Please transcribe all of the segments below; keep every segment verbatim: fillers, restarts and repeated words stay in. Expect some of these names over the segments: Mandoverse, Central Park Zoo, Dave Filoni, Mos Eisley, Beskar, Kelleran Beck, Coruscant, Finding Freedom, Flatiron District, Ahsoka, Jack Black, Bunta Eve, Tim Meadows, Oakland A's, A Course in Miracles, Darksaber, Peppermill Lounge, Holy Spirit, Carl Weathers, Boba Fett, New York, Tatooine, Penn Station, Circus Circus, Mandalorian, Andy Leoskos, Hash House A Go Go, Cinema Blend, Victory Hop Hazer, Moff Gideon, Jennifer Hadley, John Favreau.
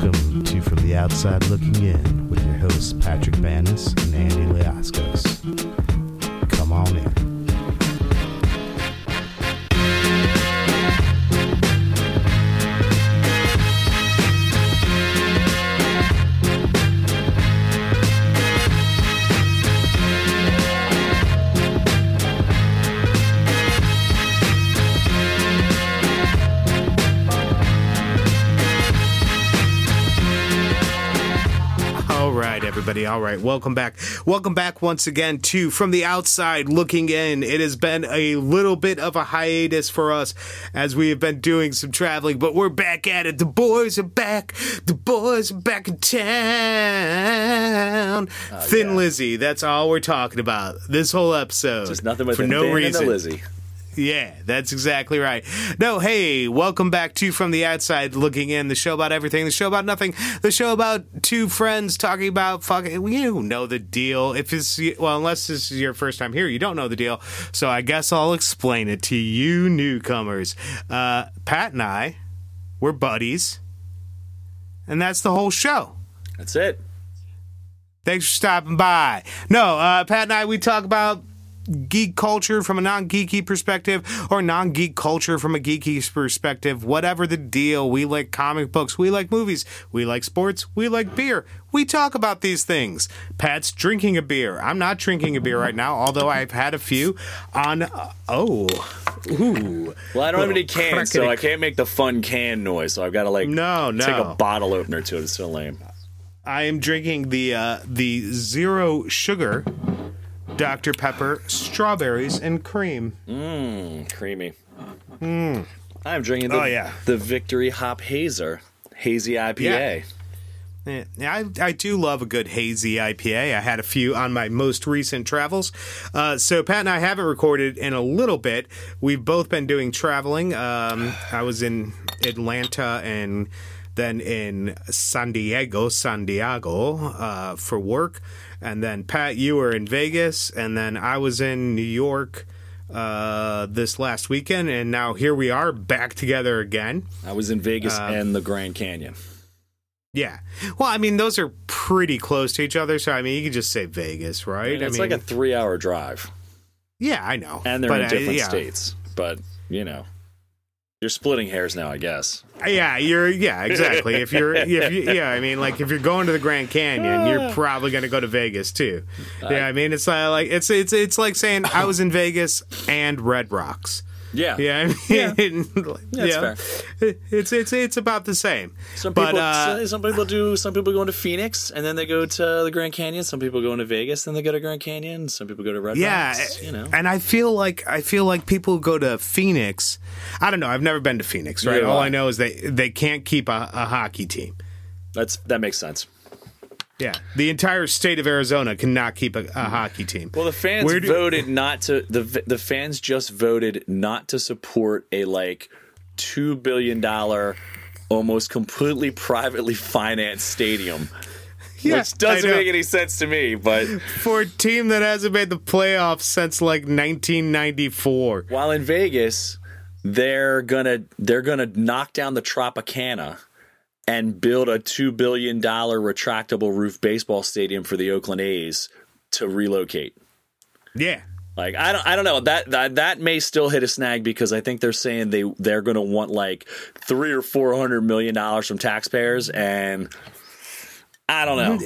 Welcome to From the Outside Looking In with your hosts Patrick Bannis and Andy Leoskos. Come on in. Everybody. All right. Welcome back. Welcome back once again to From the Outside Looking In. It has been a little bit of a hiatus for us as we have been doing some traveling, but we're back at it. The boys are back. The boys are back in town. Oh, Thin yeah. Lizzy. That's all we're talking about this whole episode. Just nothing but for no Thin reason. And Lizzy. Yeah, that's exactly right. No, hey, welcome back to From the Outside Looking In, the show about everything, the show about nothing, the show about two friends talking about fucking, you know the deal. If it's, well, unless this is your first time here, you don't know the deal. So I guess I'll explain it to you newcomers. Uh, Pat and I, we're buddies, and that's the whole show. That's it. Thanks for stopping by. No, uh, Pat and I, we talk about geek culture from a non-geeky perspective or non-geek culture from a geeky perspective. Whatever the deal, we like comic books, we like movies, we like sports, we like beer. We talk about these things. Pat's drinking a beer. I'm not drinking a beer right now, although I've had a few on... Uh, oh. Ooh. Well, I don't have any cans, so I can't make the fun can noise, so I've got to like no, no. take a bottle opener to it. It's so lame. I am drinking the uh, the zero sugar... Doctor Pepper, strawberries, and cream. Mmm, creamy. Mmm. I'm drinking the, oh, yeah. the Victory Hop Hazer, hazy I P A. Yeah, yeah I, I do love a good hazy I P A. I had a few on my most recent travels. Uh, so Pat and I haven't recorded in a little bit. We've both been doing traveling. Um, I was in Atlanta and then in San Diego, San Diego uh, for work. And then, Pat, you were in Vegas, and then I was in New York uh, this last weekend, and now here we are, back together again. I was in Vegas um, and the Grand Canyon. Yeah. Well, I mean, those are pretty close to each other, so, I mean, you could just say Vegas, right? I mean, it's I mean, like a three-hour drive. Yeah, I know. And they're but, in different uh, yeah. states, but, you know. You're splitting hairs now, I guess. Yeah, you're. Yeah, exactly. If you're, if you, yeah, I mean, like if you're going to the Grand Canyon, you're probably going to go to Vegas too. I, yeah, I mean, it's uh, like it's it's it's like saying I was in Vegas and Red Rocks. Yeah, yeah, I mean, yeah. yeah, yeah. That's fair. It's it's it's about the same. Some people, but, uh, some people do. Some people go into Phoenix and then they go to the Grand Canyon. Some people go into Vegas, then they go to Grand Canyon. Some people go to Red yeah, Rocks. You know, and I feel like I feel like people who go to Phoenix. I don't know. I've never been to Phoenix. Right. Yeah, All right. I know is they they can't keep a, a hockey team. That's that makes sense. Yeah, the entire state of Arizona cannot keep a, a hockey team. Well, the fans do- voted not to. the The fans just voted not to support a like two billion dollar, almost completely privately financed stadium. Yeah, which doesn't make any sense to me, but for a team that hasn't made the playoffs since like nineteen ninety-four. While in Vegas, they're gonna they're gonna knock down the Tropicana and build a two billion dollars retractable roof baseball stadium for the Oakland A's to relocate. Yeah. Like, I don't I don't know. That that, that may still hit a snag because I think they're saying they, they're going to want, like, three hundred or four hundred million dollars from taxpayers. And I don't know.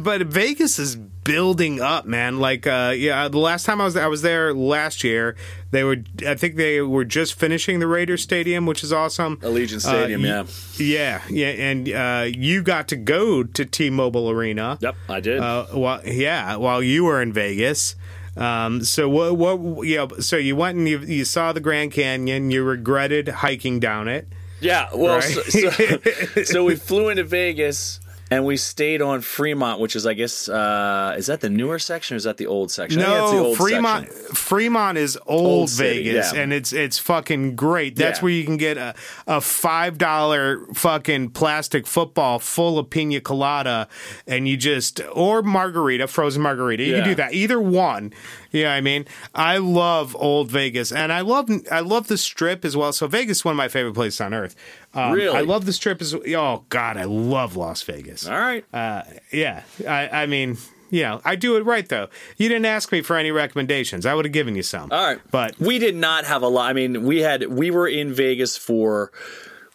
But Vegas is building up, man. Like, uh, yeah, the last time I was I was there last year, they were I think they were just finishing the Raiders Stadium, which is awesome. Allegiant Stadium, uh, you, yeah. Yeah, yeah. And uh, you got to go to T-Mobile Arena. Yep, I did. Uh, well, yeah, while you were in Vegas. Um, so what? What? You know, so you went and you, you saw the Grand Canyon. You regretted hiking down it. Yeah. Well, right? so, so, so we flew into Vegas. And we stayed on Fremont, which is, I guess, uh, is that the newer section or is that the old section? No, I think the old Fremont section. Fremont is old, old Vegas, city, yeah. and it's it's fucking great. That's yeah. where you can get a, a five dollar fucking plastic football full of pina colada, and you just, or margarita, frozen margarita. You yeah. can do that. Either one. You know what I mean? I love old Vegas, and I love I love the Strip as well. So Vegas is one of my favorite places on earth. Um, really? I love the Strip as well. Oh, God, I love Las Vegas. All right. Uh, yeah. I, I mean, you know, I do it right, though. You didn't ask me for any recommendations. I would have given you some. All right. But we did not have a lot. I mean, we had we were in Vegas for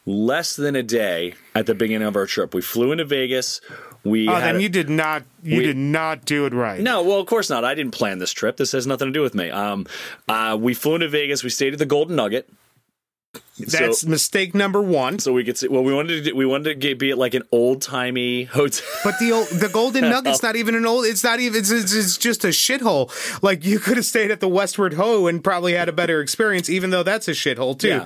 less than a day at the beginning of our trip. We flew into Vegas. We oh, then a, you did not you we, did not do it right. No, well, of course not. I didn't plan this trip. This has nothing to do with me. Um, uh, we flew into Vegas. We stayed at the Golden Nugget. That's so, mistake number one. So we could see. Well, we wanted to do, we wanted to get, be at like an old timey hotel. But the old, the Golden Nugget's not even an old. It's not even. It's, it's, it's just a shithole. Like you could have stayed at the Westward Ho and probably had a better experience, even though that's a shithole too. Yeah.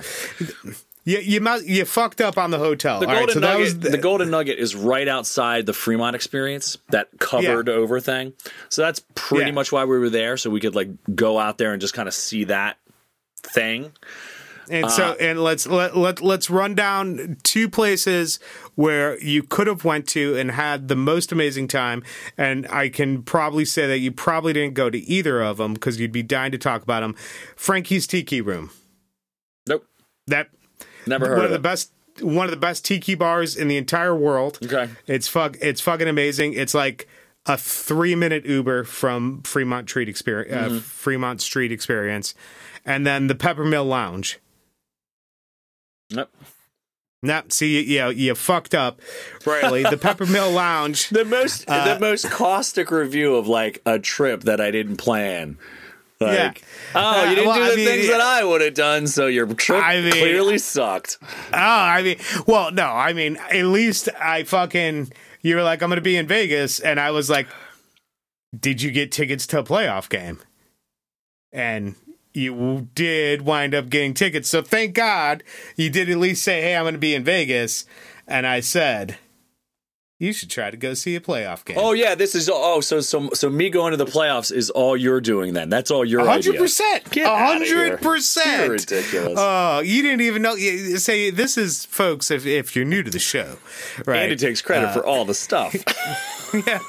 You you, must, you fucked up on the hotel. The Golden, right, so Nugget, that was the... the Golden Nugget is right outside the Fremont Experience, that covered yeah. over thing. So that's pretty yeah. much why we were there, so we could like go out there and just kind of see that thing. And uh, so and let's let, let let's run down two places where you could have went to and had the most amazing time. And I can probably say that you probably didn't go to either of them because you'd be dying to talk about them. Frankie's Tiki Room. Nope. That. Never heard one of, of the best, one of the best tiki bars in the entire world. Okay, it's fuck, it's fucking amazing. It's like a three minute Uber from Fremont Street Experience, mm-hmm. uh, Fremont Street Experience, and then the Peppermill Lounge. Yep. Nope. See, you, you know, you fucked up, rightly. The Peppermill Lounge, the most, uh, the most caustic review of like a trip that I didn't plan. Like, yeah. oh, you didn't well, do the I mean, things that I would have done, so your trip I mean, clearly sucked. Oh, I mean, well, no, I mean, at least I fucking, you were like, I'm going to be in Vegas, and I was like, did you get tickets to a playoff game? And you did wind up getting tickets, so thank God you did at least say, hey, I'm going to be in Vegas, and I said... You should try to go see a playoff game. Oh yeah, this is oh so so so me going to the playoffs is all you're doing then. That's all your idea. one hundred percent. one hundred percent. You're ridiculous. Oh, uh, you didn't even know. Say this is, folks, if if you're new to the show, right? Andy takes credit uh, for all the stuff. Yeah,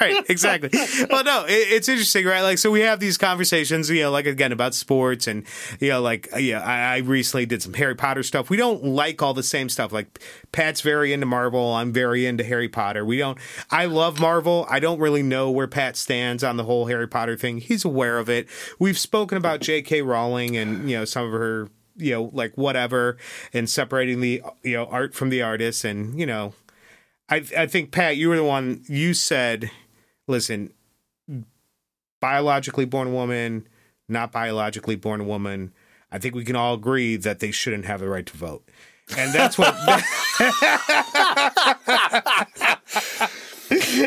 right. Exactly. Well, no, it, it's interesting, right? Like, so we have these conversations, you know, like again about sports, and you know, like yeah, I, I recently did some Harry Potter stuff. We don't like all the same stuff. Like, Pat's very into Marvel. I'm very into Harry. Harry Potter. We don't. I love Marvel. I don't really know where Pat stands on the whole Harry Potter thing. He's aware of it. We've spoken about J K Rowling and, you know, some of her, you know, like whatever, and separating the, you know, art from the artist. And, you know, I I think, Pat, you were the one, you said, listen, biologically born woman, not biologically born woman. I think we can all agree that they shouldn't have the right to vote. And that's what.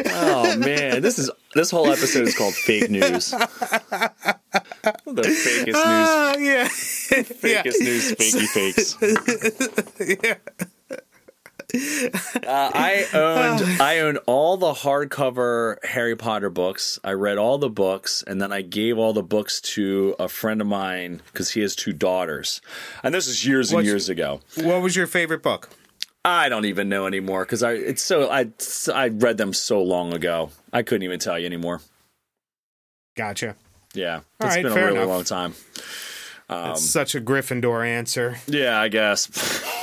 Oh man, this is this whole episode is called fake news. The fakest news, uh, yeah, fakest yeah. news, fakey fakes. Yeah. Uh, I owned I owned all the hardcover Harry Potter books. I read all the books, and then I gave all the books to a friend of mine because he has two daughters. And this is years and What's, years ago. What was your favorite book? I don't even know anymore because I it's so I I read them so long ago. I couldn't even tell you anymore. Gotcha. Yeah, All it's right, been a really enough. long time. Um, it's such a Gryffindor answer. Yeah, I guess.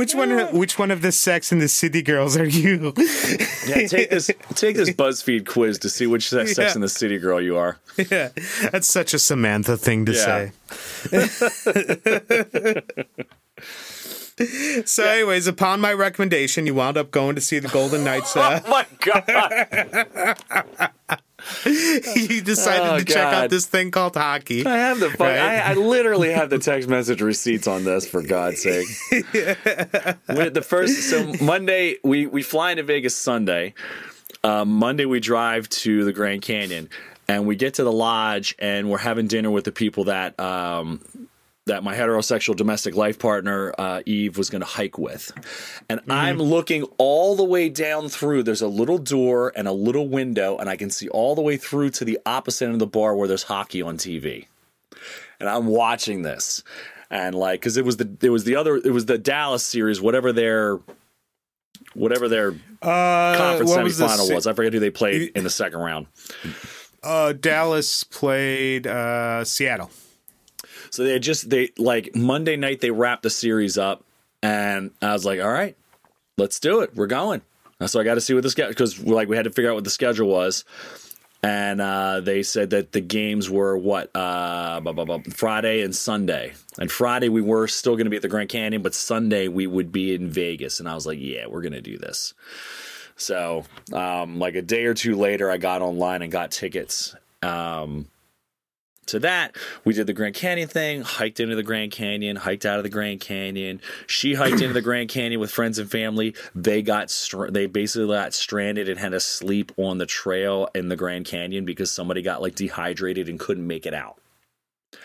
Which one? Which one of the Sex and the City girls are you? Yeah, take this. Take this BuzzFeed quiz to see which Sex yeah. and the City girl you are. Yeah, that's such a Samantha thing to yeah. say. So, yeah. anyways, upon my recommendation, you wound up going to see the Golden Knights. Uh... Oh my God. You decided oh, to God. check out this thing called hockey. I have the fuck, right? I, I literally have the text message receipts on this, for God's sake. We're the first, so Monday we, we fly into Vegas Sunday. Uh, Monday we drive to the Grand Canyon, and we get to the lodge, and we're having dinner with the people that um, that my heterosexual domestic life partner, uh, Eve, was going to hike with. And mm-hmm. I'm looking all the way down through. There's a little door and a little window, and I can see all the way through to the opposite end of the bar where there's hockey on T V. And I'm watching this. And like, because it was the it was the other it was the Dallas series, whatever their whatever their uh, conference semifinal was, the se- was. I forget who they played in the second round. Uh, Dallas played uh, Seattle. So they just they like Monday night they wrapped the series up, and I was like, all right, let's do it. We're going. So I got to see what the schedule, because like we had to figure out what the schedule was. And uh, they said that the games were, what, uh, blah, blah, blah, Friday and Sunday. And Friday we were still going to be at the Grand Canyon, but Sunday we would be in Vegas. And I was like, yeah, we're going to do this. So um, like a day or two later, I got online and got tickets um, to that. We did the Grand Canyon thing, hiked into the Grand Canyon, hiked out of the Grand Canyon. She hiked into the Grand Canyon with friends and family. They got str- they basically got stranded and had to sleep on the trail in the Grand Canyon because somebody got like dehydrated and couldn't make it out.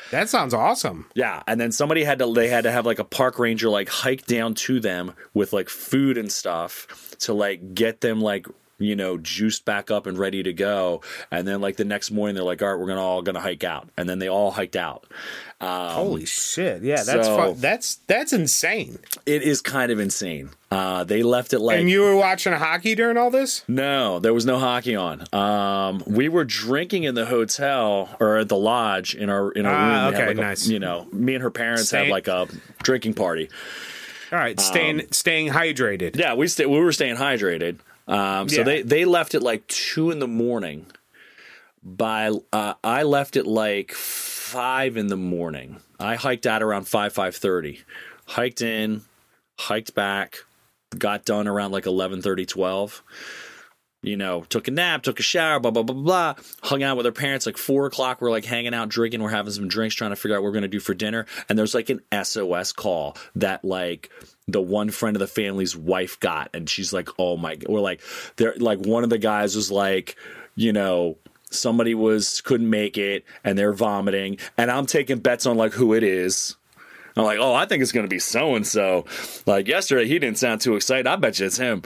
That sounds awesome. Yeah, and then somebody had to they had to have like a park ranger like hike down to them with like food and stuff to like get them like, you know, juiced back up and ready to go. And then like the next morning they're like, all right, we're gonna all gonna hike out. And then they all hiked out. Um, Holy shit. Yeah, that's so, fun. That's that's insane. It is kind of insane. Uh, they left it like. And you were watching hockey during all this? No, there was no hockey on. Um, we were drinking in the hotel or at the lodge in our in our ah, room. Okay, like nice. A, you know, me and her parents Same. had like a drinking party. All right, staying um, staying hydrated. Yeah, we stay, we were staying hydrated. Um, so yeah. they, they left at like two in the morning. By uh, I left at like five in the morning. I hiked out around five five thirty, hiked in, hiked back, got done around like eleven thirty twelve. You know, took a nap, took a shower, blah blah blah blah. Hung out with her parents like four o'clock. We're like hanging out, drinking. We're having some drinks, trying to figure out what we're gonna do for dinner. And there's like an S O S call that like. The one friend of the family's wife got, and she's like, oh my God. We're like, they're like, one of the guys was like, you know, somebody was, couldn't make it and they're vomiting, and I'm taking bets on like who it is. I'm like, oh, I think it's going to be so-and-so. Like yesterday, he didn't sound too excited. I bet you it's him.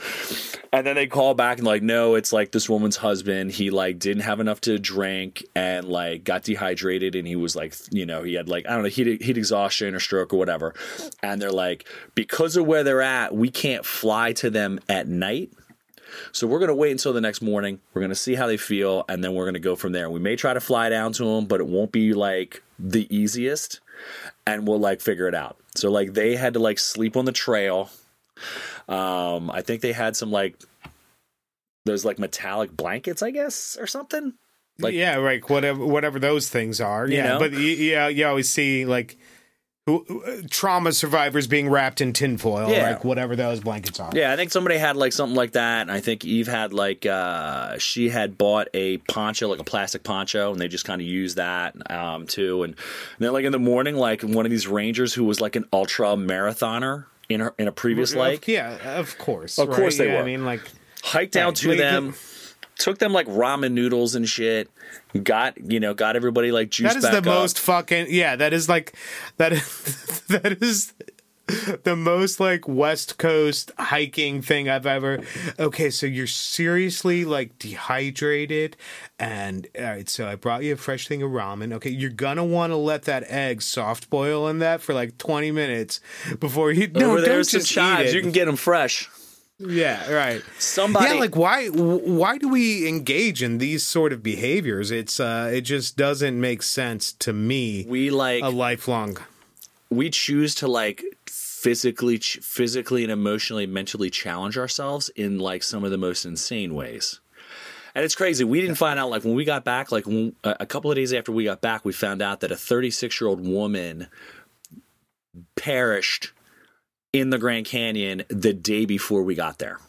And then they call back and like, no, it's like this woman's husband. He like didn't have enough to drink and like got dehydrated. And he was like, you know, he had like, I don't know, heat, heat exhaustion or stroke or whatever. And they're like, because of where they're at, we can't fly to them at night. So we're going to wait until the next morning. We're going to see how they feel. And then we're going to go from there. We may try to fly down to them, but it won't be like the easiest. And we'll like figure it out. So like they had to like sleep on the trail. Um, I think they had some like those like metallic blankets, I guess, or something. Like yeah, like whatever whatever those things are. You yeah, know? But you, yeah, you always see like trauma survivors being wrapped in tinfoil, yeah. Like whatever those blankets are. Yeah, I think somebody had like something like that, and I think Eve had like uh, she had bought a poncho, like a plastic poncho, and they just kind of used that um, too. And, and then like in the morning, like one of these rangers who was like an ultra marathoner in her in a previous like yeah, of course, of right? course they yeah, were. I mean, like hiked down right, to like, them. Took them like ramen noodles and shit. Got you know, got everybody like juiced. That is back the up. most fucking yeah. That is like that. Is, that is the most like West Coast hiking thing I've ever. Okay, so you're seriously like dehydrated, and all right. So I brought you a fresh thing of ramen. Okay, you're gonna want to let that egg soft boil in that for like twenty minutes before you. No, Over there's some chives. You can get them fresh. Yeah, right. Somebody, yeah, like why? Why do we engage in these sort of behaviors? It's uh, it just doesn't make sense to me. We like a lifelong. We choose to like physically, physically and emotionally, mentally challenge ourselves in like some of the most insane ways. And it's crazy. We didn't find out like when we got back, like when, a couple of days after we got back, we found out that a thirty-six-year-old woman perished in the Grand Canyon the day before we got there.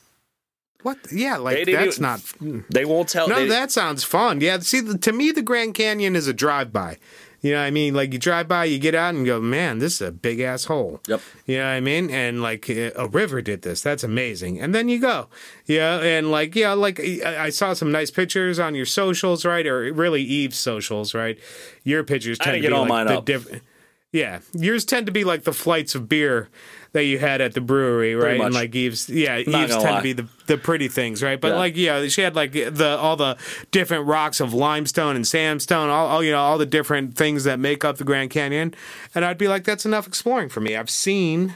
What? Yeah, like that's not. They won't tell. No, that sounds fun. Yeah, see, to me, the Grand Canyon is a drive-by. You know what I mean? Like you drive by, you get out and go, man, this is a big ass hole. Yep. You know what I mean? And like a river did this. That's amazing. And then you go. Yeah. And like, yeah, like I saw some nice pictures on your socials, right? Or really Eve's socials, right? Your pictures tend I didn't to get be all like mine the different. Yeah, yours tend to be like the flights of beer that you had at the brewery, right? And like Eve's, yeah, Not Eve's tend lie. to be the, the pretty things, right? But yeah. like, yeah, she had like the all the different rocks of limestone and sandstone, all, all you know, all the different things that make up the Grand Canyon. And I'd be like, that's enough exploring for me. I've seen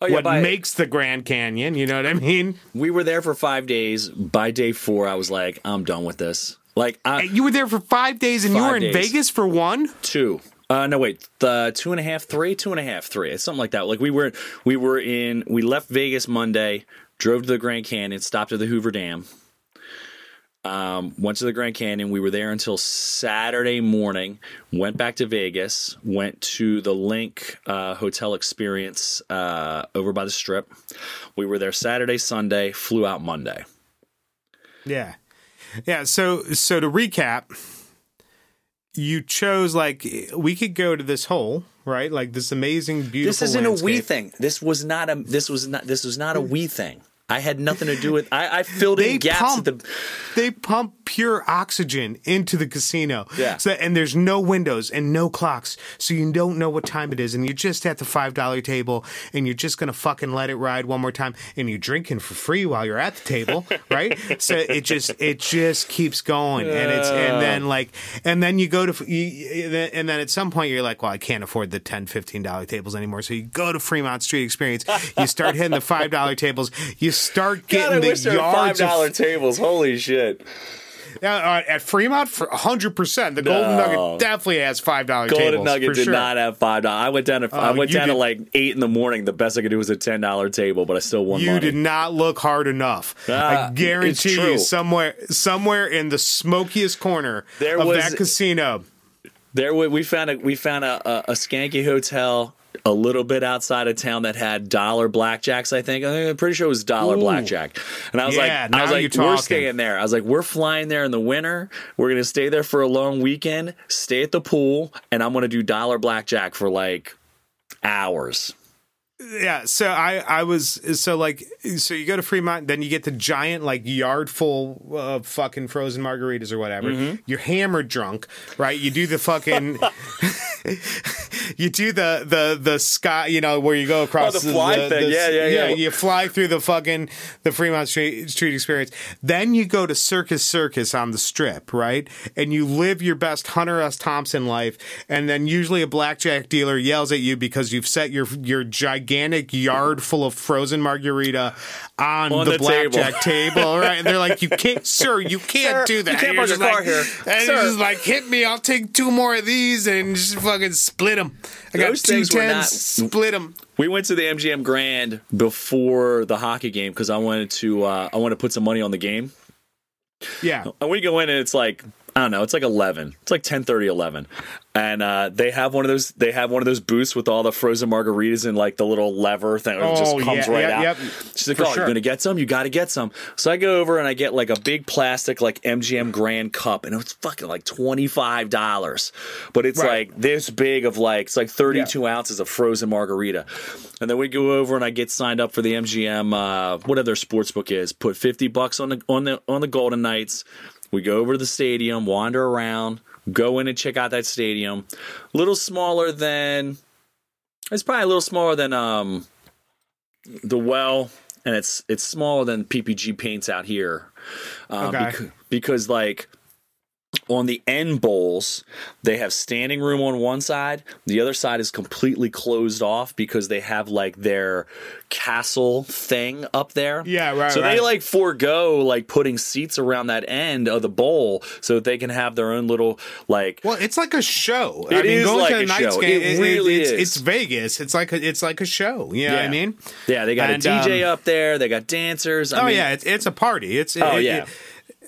oh, yeah, what by, makes the Grand Canyon. You know what I mean? We were there for five days. By day four, I was like, I'm done with this. Like, I, you were there for five days, and five you were in days. Vegas for one, two. Uh, no, wait, the two and a half, three, two and a half, three. It's something like that. Like we were, we were in, we left Vegas Monday, drove to the Grand Canyon, stopped at the Hoover Dam, um, went to the Grand Canyon. We were there until Saturday morning, went back to Vegas, went to the Link uh, Hotel Experience uh, over by the Strip. We were there Saturday, Sunday, flew out Monday. Yeah. Yeah. So, so to recap... You chose, like, we could go to this hole, right? Like, this amazing, beautiful This isn't landscape. a we thing. This was not a, this was not, this was not a we thing. I had nothing to do with, I, I filled they in gaps. Pump, at the... They pump pure oxygen into the casino. Yeah. So, and there's no windows and no clocks, so you don't know what time it is. And you're just at the five dollar table, and you're just going to fucking let it ride one more time. And you're drinking for free while you're at the table, right? So it just, it just keeps going. Uh... And it's, and then like, and then you go to, you, and then at some point you're like, well, I can't afford the ten, fifteen dollar tables anymore. So you go to Fremont Street Experience. You start hitting the five dollar tables. You start getting God, I wish the there yards were five dollar of... tables. Holy shit. Uh, at Fremont, for one hundred percent. The Golden no. Nugget definitely has five dollar Golden tables. Golden Nugget did sure. not have five dollars. I went down to, uh, I went down to like eight in the morning. The best I could do was a ten dollar table, but I still won you money. You did not look hard enough. Uh, I guarantee you somewhere somewhere in the smokiest corner there of was, that casino. There We found a, we found a, a, a skanky hotel a little bit outside of town that had dollar blackjacks, I think. I'm pretty sure it was dollar Ooh. blackjack. And I was yeah, like, I was like, we're staying there. I was like, we're flying there in the winter. We're going to stay there for a long weekend, stay at the pool, and I'm going to do dollar blackjack for like hours. Yeah. So I, I was, so like, so you go to Fremont, then you get the giant, like, yard full of fucking frozen margaritas or whatever. Mm-hmm. You're hammered drunk, right? You do the fucking, you do the, the, the sky, you know, where you go across oh, the fly the, thing. The, yeah, yeah, yeah. Yeah. You fly through the fucking, the Fremont Street, Street Experience. Then you go to Circus Circus on the Strip, right? And you live your best Hunter S. Thompson life. And then usually a blackjack dealer yells at you because you've set your, your gigantic, Organic yard full of frozen margarita on, on the, the blackjack table. table, right? And they're like, "You can't, sir, you can't sir, do that. You can't park your car like, here." And sir. He's just like, "Hit me! I'll take two more of these and just fucking split them." I Those got two tens, split them. We went to the M G M Grand before the hockey game because I wanted to, uh, I wanted to put some money on the game. Yeah, and we go in and it's like. I don't know. It's like eleven. It's like ten thirty, eleven. And uh, they have one of those they have one of those booths with all the frozen margaritas and like the little lever thing. It oh, just comes yeah, right yeah, out. Yep. She's like, For oh, sure. you're going to get some? You got to get some. So I go over and I get like a big plastic like M G M Grand cup. And it's fucking like twenty-five dollars. But it's right. like this big of like, it's like thirty-two yeah. ounces of frozen margarita. And then we go over and I get signed up for the M G M, uh, whatever their sports book is. Put fifty bucks on the on the, on the Golden Knights. We go over to the stadium, wander around, go in and check out that stadium. A little smaller than, it's probably a little smaller than um, the Well, and it's it's smaller than P P G Paints out here. Um, okay. Because, because like on the end bowls, they have standing room on one side. The other side is completely closed off because they have like their castle thing up there. Yeah, right. So right. they like forego like putting seats around that end of the bowl so that they can have their own little like. Well, it's like a show. It I mean, is going like to a, a night's show. Game, it, it really it, it's, is. It's Vegas. It's like a, it's like a show. You know yeah, what I mean. Yeah, they got and, a D J um, up there. They got dancers. I oh mean, yeah, it's, it's a party. It's oh it, yeah. It,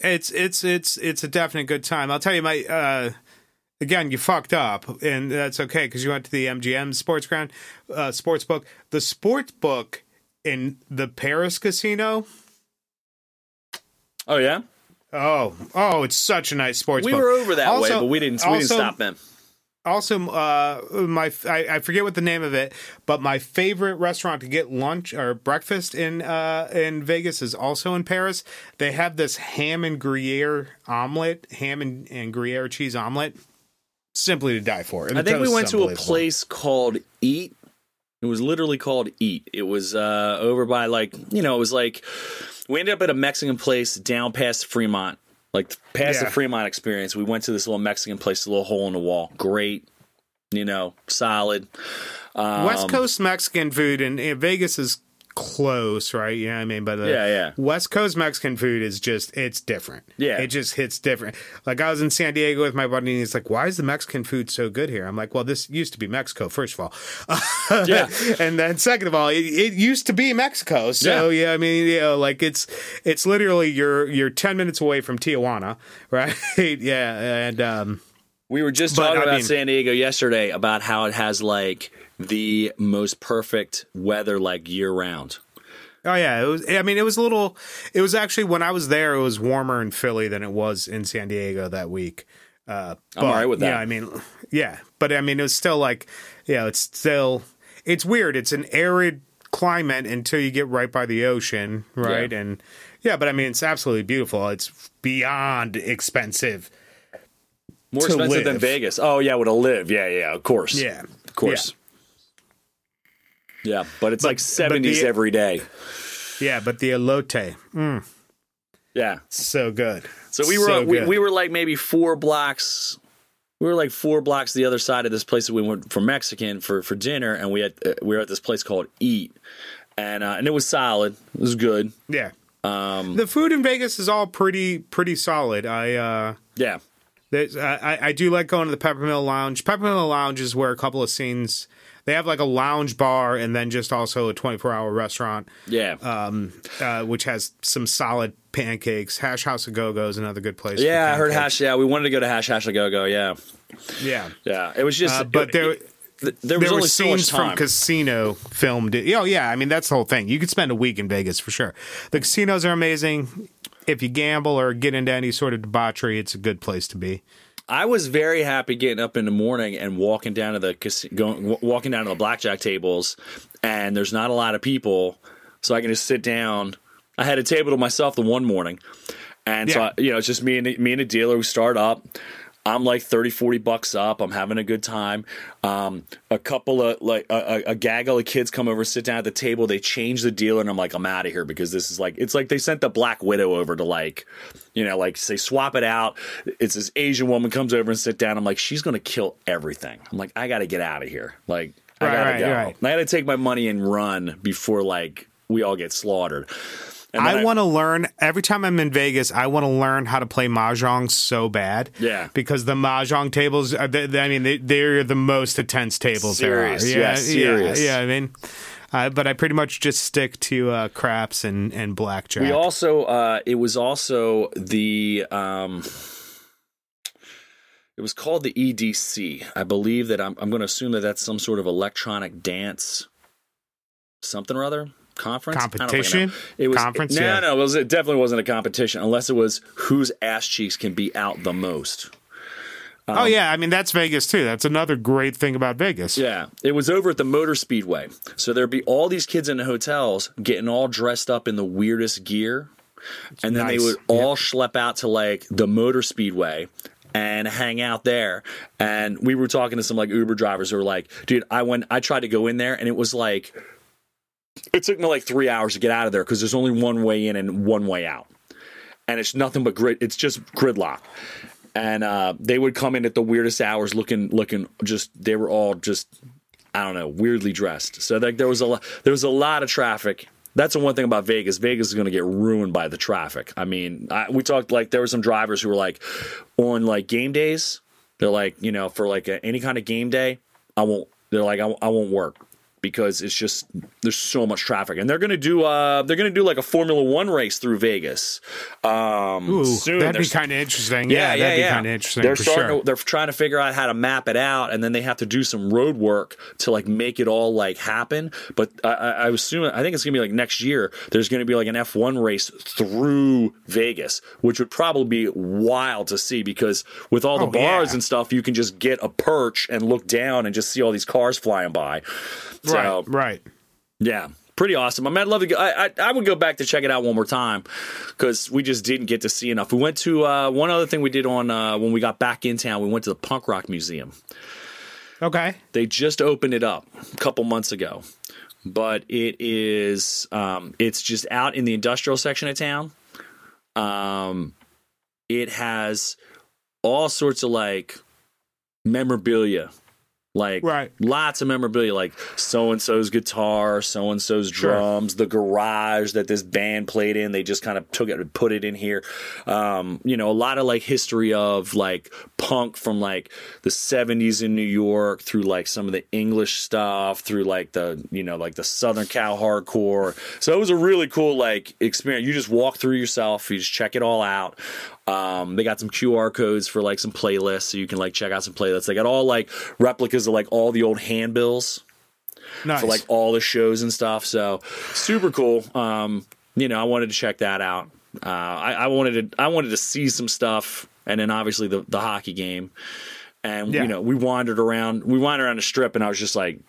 It's it's it's it's a definite good time. I'll tell you, my uh, again, you fucked up, and that's okay because you went to the M G M Sports Ground uh, sports book. The sports book in the Paris casino. Oh yeah. Oh oh, it's such a nice sports. We book. were over that also, way, but we didn't. We also, didn't stop them. Also, uh, my I, I forget what the name of it, but my favorite restaurant to get lunch or breakfast in uh, in Vegas is also in Paris. They have this ham and Gruyere omelet, ham and, and Gruyere cheese omelet. simply to die for. And I think we went to a place called Eat. It was literally called Eat. It was uh, over by, like, you know, it was like, we ended up at a Mexican place down past Fremont, like past yeah. the Fremont Experience. We went to this little Mexican place, a little hole in the wall. Great, you know, solid. Um, West Coast Mexican food, and, and Vegas is close, right? You know what I mean? But the yeah, yeah. West Coast Mexican food is just, it's different. Yeah. It just hits different. Like, I was in San Diego with my buddy, and he's like, why is the Mexican food so good here? I'm like, well, this used to be Mexico, first of all. yeah. And then second of all, it, it used to be Mexico. So, yeah. yeah, I mean, you know, like, it's it's literally, you're, you're ten minutes away from Tijuana, right? yeah. And um, we were just talking but, about I mean, San Diego yesterday about how it has, like, the most perfect weather, like, year round. Oh yeah, it was. I mean, it was a little. It was actually, when I was there, it was warmer in Philly than it was in San Diego that week. Uh, but, I'm all right with that. Yeah, I mean, yeah, but I mean, it was still like, yeah, you know, it's still, it's weird. It's an arid climate until you get right by the ocean, right? Yeah. And yeah, but I mean, it's absolutely beautiful. It's beyond expensive. More expensive live. than Vegas. Oh yeah, with a live. Yeah, yeah, of course. Yeah, of course. Yeah. Yeah, but it's but, like seventies the, every day. Yeah, but the elote. Mm. Yeah. So good. So we were so we, we were like maybe four blocks. We were like four blocks the other side of this place that we went for Mexican for, for dinner, and we had uh, we were at this place called Eat. And uh, and it was solid. It was good. Yeah. Um, the food in Vegas is all pretty pretty solid. I uh, Yeah. I, I do like going to the Peppermill Lounge. Peppermill Lounge is where a couple of scenes... They have like a lounge bar and then just also a twenty-four hour restaurant. Yeah. Um, uh, which has some solid pancakes. Hash House A Go Go is another good place. Yeah, I heard Hash. Yeah, we wanted to go to Hash Hash A Go Go. Yeah. Yeah. Yeah. It was just. Uh, but it, there, it, th- there was there only were so scenes much time. From Casino filmed. It. Oh, yeah. I mean, that's the whole thing. You could spend a week in Vegas for sure. The casinos are amazing. If you gamble or get into any sort of debauchery, it's a good place to be. I was very happy getting up in the morning and walking down to the going, walking down to the blackjack tables, and there's not a lot of people, so I can just sit down. I had a table to myself the one morning, and yeah. so I, you know, it's just me and me and a dealer. We start up. I'm like thirty, forty bucks up. I'm having a good time. Um, a couple of like a, a gaggle of kids come over, sit down at the table. They change the dealer, and I'm like, I'm out of here because this is like, it's like they sent the Black Widow over to like, you know, like say swap it out. It's this Asian woman comes over and sit down. I'm like, she's gonna kill everything. I'm like, I gotta get out of here. Like, I right, gotta right, go. Right. I gotta take my money and run before like we all get slaughtered. I, I want to learn, every time I'm in Vegas, I want to learn how to play Mahjong so bad. Yeah. Because the Mahjong tables, are, they, they, I mean, they, they're the most intense tables serious, there are. Yeah, yeah, serious. Yeah, yeah I mean, uh, but I pretty much just stick to uh, craps and, and blackjack. We also, uh, it was also the, um, it was called the E D C. I believe that I'm, I'm going to assume that that's some sort of electronic dance something or other. Conference competition. It was conference. It, no, yeah. no, it, was, it definitely wasn't a competition unless it was whose ass cheeks can be out the most. Um, oh yeah, I mean that's Vegas too. That's another great thing about Vegas. Yeah, it was over at the Motor Speedway, so there'd be all these kids in the hotels getting all dressed up in the weirdest gear, it's and then nice. They would all yeah. schlep out to like the Motor Speedway. And hang out there. And we were talking to some like Uber drivers who were like, "Dude, I went. I tried to go in there, and it was like." It took me like three hours to get out of there because there's only one way in and one way out. And it's nothing but grid. It's just gridlock. And uh, they would come in at the weirdest hours looking, looking just, they were all just, I don't know, weirdly dressed. So like there was a lot, there was a lot of traffic. That's the one thing about Vegas. Vegas is going to get ruined by the traffic. I mean, I, we talked like there were some drivers who were like on like game days. They're like, you know, for like a, any kind of game day, I won't, they're like, I, I won't work. Because it's just there's so much traffic, and they're gonna do uh they're gonna do like a Formula One race through Vegas. Um, Ooh, soon. That'd they're, be kind of interesting. Yeah, yeah, yeah that'd yeah. be kind of interesting. They're for starting. Sure. To, they're trying to figure out how to map it out, and then they have to do some road work to like make it all like happen. But I, I, I assume I think it's gonna be like next year. There's gonna be like an F one race through Vegas, which would probably be wild to see because with all the oh, bars yeah. and stuff, you can just get a perch and look down and just see all these cars flying by. So, right, right. Yeah, pretty awesome. I mean, I'd love to go. I, I, I would go back to check it out one more time because we just didn't get to see enough. We went to uh, one other thing we did on uh, when we got back in town. We went to the Punk Rock Museum. Okay. They just opened it up a couple months ago, but it is um, it's just out in the industrial section of town. Um, it has all sorts of like memorabilia. Like right. Lots of memorabilia, like so-and-so's guitar, so-and-so's drums, sure. The garage that this band played in. They just kind of took it and put it in here. Um, you know, a lot of like history of like punk from like the seventies in New York through like some of the English stuff through like the, you know, like the Southern Cal hardcore. So it was a really cool like experience. You just walk through yourself. You just check it all out. Um, they got some Q R codes for like some playlists, so you can like check out some playlists. They got all like replicas of like all the old handbills nice. for like all the shows and stuff. So super cool. Um, you know, I wanted to check that out. Uh, I, I wanted to I wanted to see some stuff, and then obviously the, the hockey game. And yeah. you know, we wandered around. We wandered around the strip, and I was just like,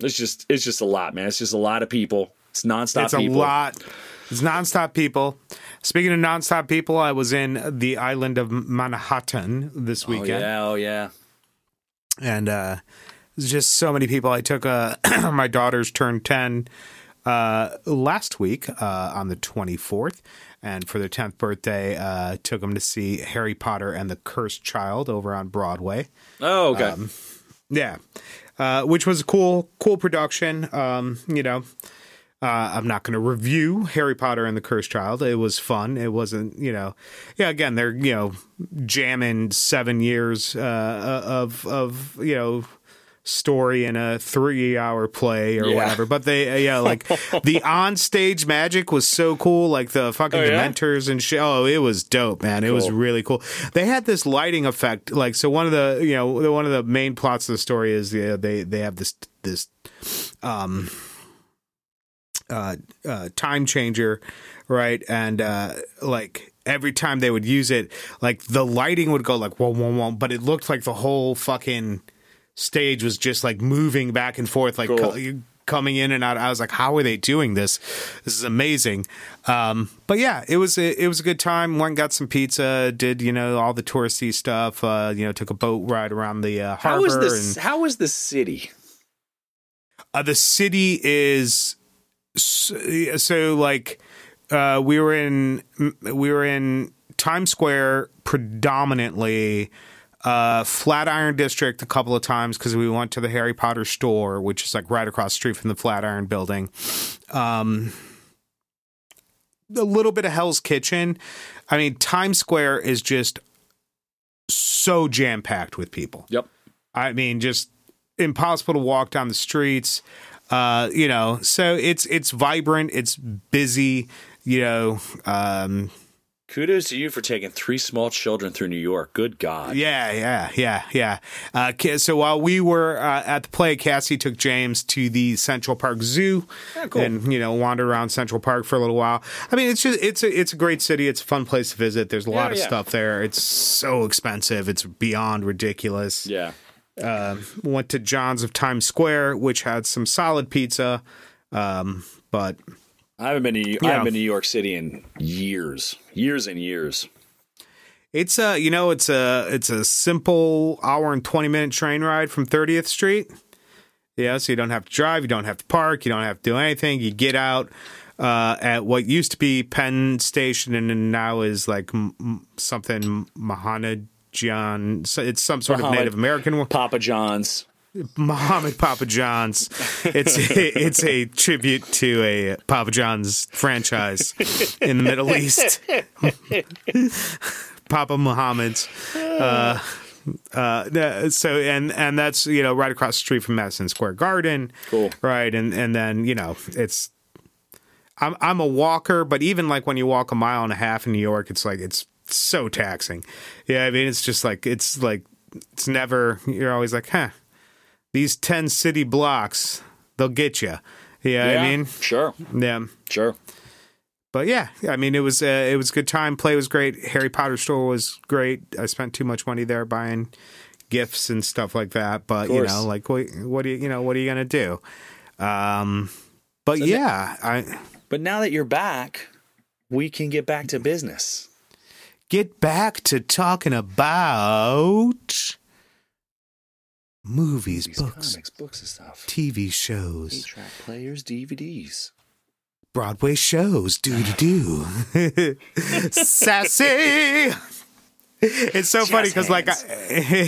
it's just it's just a lot, man. It's just a lot of people. It's nonstop. It's people. a lot. It's nonstop people. Speaking of nonstop people, I was in the island of Manhattan this weekend. Oh, yeah. Oh, yeah. And uh, just so many people. I took a, my daughter's turned ten uh, last week uh, on the twenty-fourth. And for their tenth birthday, uh, took them to see Harry Potter and the Cursed Child over on Broadway. Oh, okay. Um, yeah. Uh, which was a cool, cool production. Um, you know. Uh, I'm not going to review Harry Potter and the Cursed Child. It was fun. It wasn't, you know, yeah, again, they're, you know, jamming seven years uh, of, of, you know, story in a three hour play or yeah. whatever. But they, uh, yeah, like the onstage magic was so cool. Like the fucking oh, yeah? Dementors and shit. Oh, it was dope, man. It cool. was really cool. They had this lighting effect. Like, so one of the, you know, one of the main plots of the story is you know, they, they have this, this, um, Uh, uh, time changer, right? And uh, like every time they would use it, like the lighting would go like whoa, whoa, whoa, but it looked like the whole fucking stage was just like moving back and forth, like cool. co- coming in and out. I was like, how are they doing this? This is amazing. Um, but yeah, it was a, it was a good time. Went and got some pizza, did you know all the touristy stuff? Uh, you know, took a boat ride around the uh, harbor. How is this? And, how is the city? Uh, the city is. So, so like uh, we were in we were in Times Square predominantly, uh, Flatiron District a couple of times because we went to the Harry Potter store, which is like right across the street from the Flatiron building. Um, a little bit of Hell's Kitchen. I mean, Times Square is just so jam packed with people. Yep. I mean, just impossible to walk down the streets. Uh, you know, so it's it's vibrant, it's busy, you know. Um, Kudos to you for taking three small children through New York. Good God. Yeah, yeah, yeah, yeah. Uh, so while we were uh, at the play, Cassie took James to the Central Park Zoo yeah, cool. and, you know, wandered around Central Park for a little while. I mean, it's just it's a, it's a great city. It's a fun place to visit. There's a lot yeah, of yeah. stuff there. It's so expensive. It's beyond ridiculous. Yeah. Uh, went to John's of Times Square, which had some solid pizza, um, but I haven't been to, you I haven't been to New York City in years, years and years. It's a you know it's a it's a simple hour and twenty minute train ride from thirtieth Street. Yeah, so you don't have to drive, you don't have to park, you don't have to do anything. You get out uh, at what used to be Penn Station, and now is like m- m- something Mohanad. John, so it's some sort Muhammad, of Native American one. Papa John's, Muhammad Papa John's. It's a, it's a tribute to a Papa John's franchise in the Middle East. Papa Muhammad's. Uh, uh, so and and that's you know right across the street from Madison Square Garden. Cool, right? And and then you know it's. I'm I'm a walker, but even like when you walk a mile and a half in New York, it's like it's. So taxing. Yeah, I mean, it's just like, it's like, it's never, you're always like, huh, these ten city blocks, they'll get you. Yeah, yeah I mean, sure. Yeah, sure. But yeah, I mean, it was, uh, it was a good time. Play was great. Harry Potter store was great. I spent too much money there buying gifts and stuff like that. But, you know, like, what, what do you, you know, what are you going to do? Um, but so yeah, now, I. But now that you're back, we can get back to business. Get back to talking about movies, movies books, comics, books and stuff, T V shows, eight-track players, D V Ds, Broadway shows, doo doo doo, sassy. It's so jazz funny because, like, I,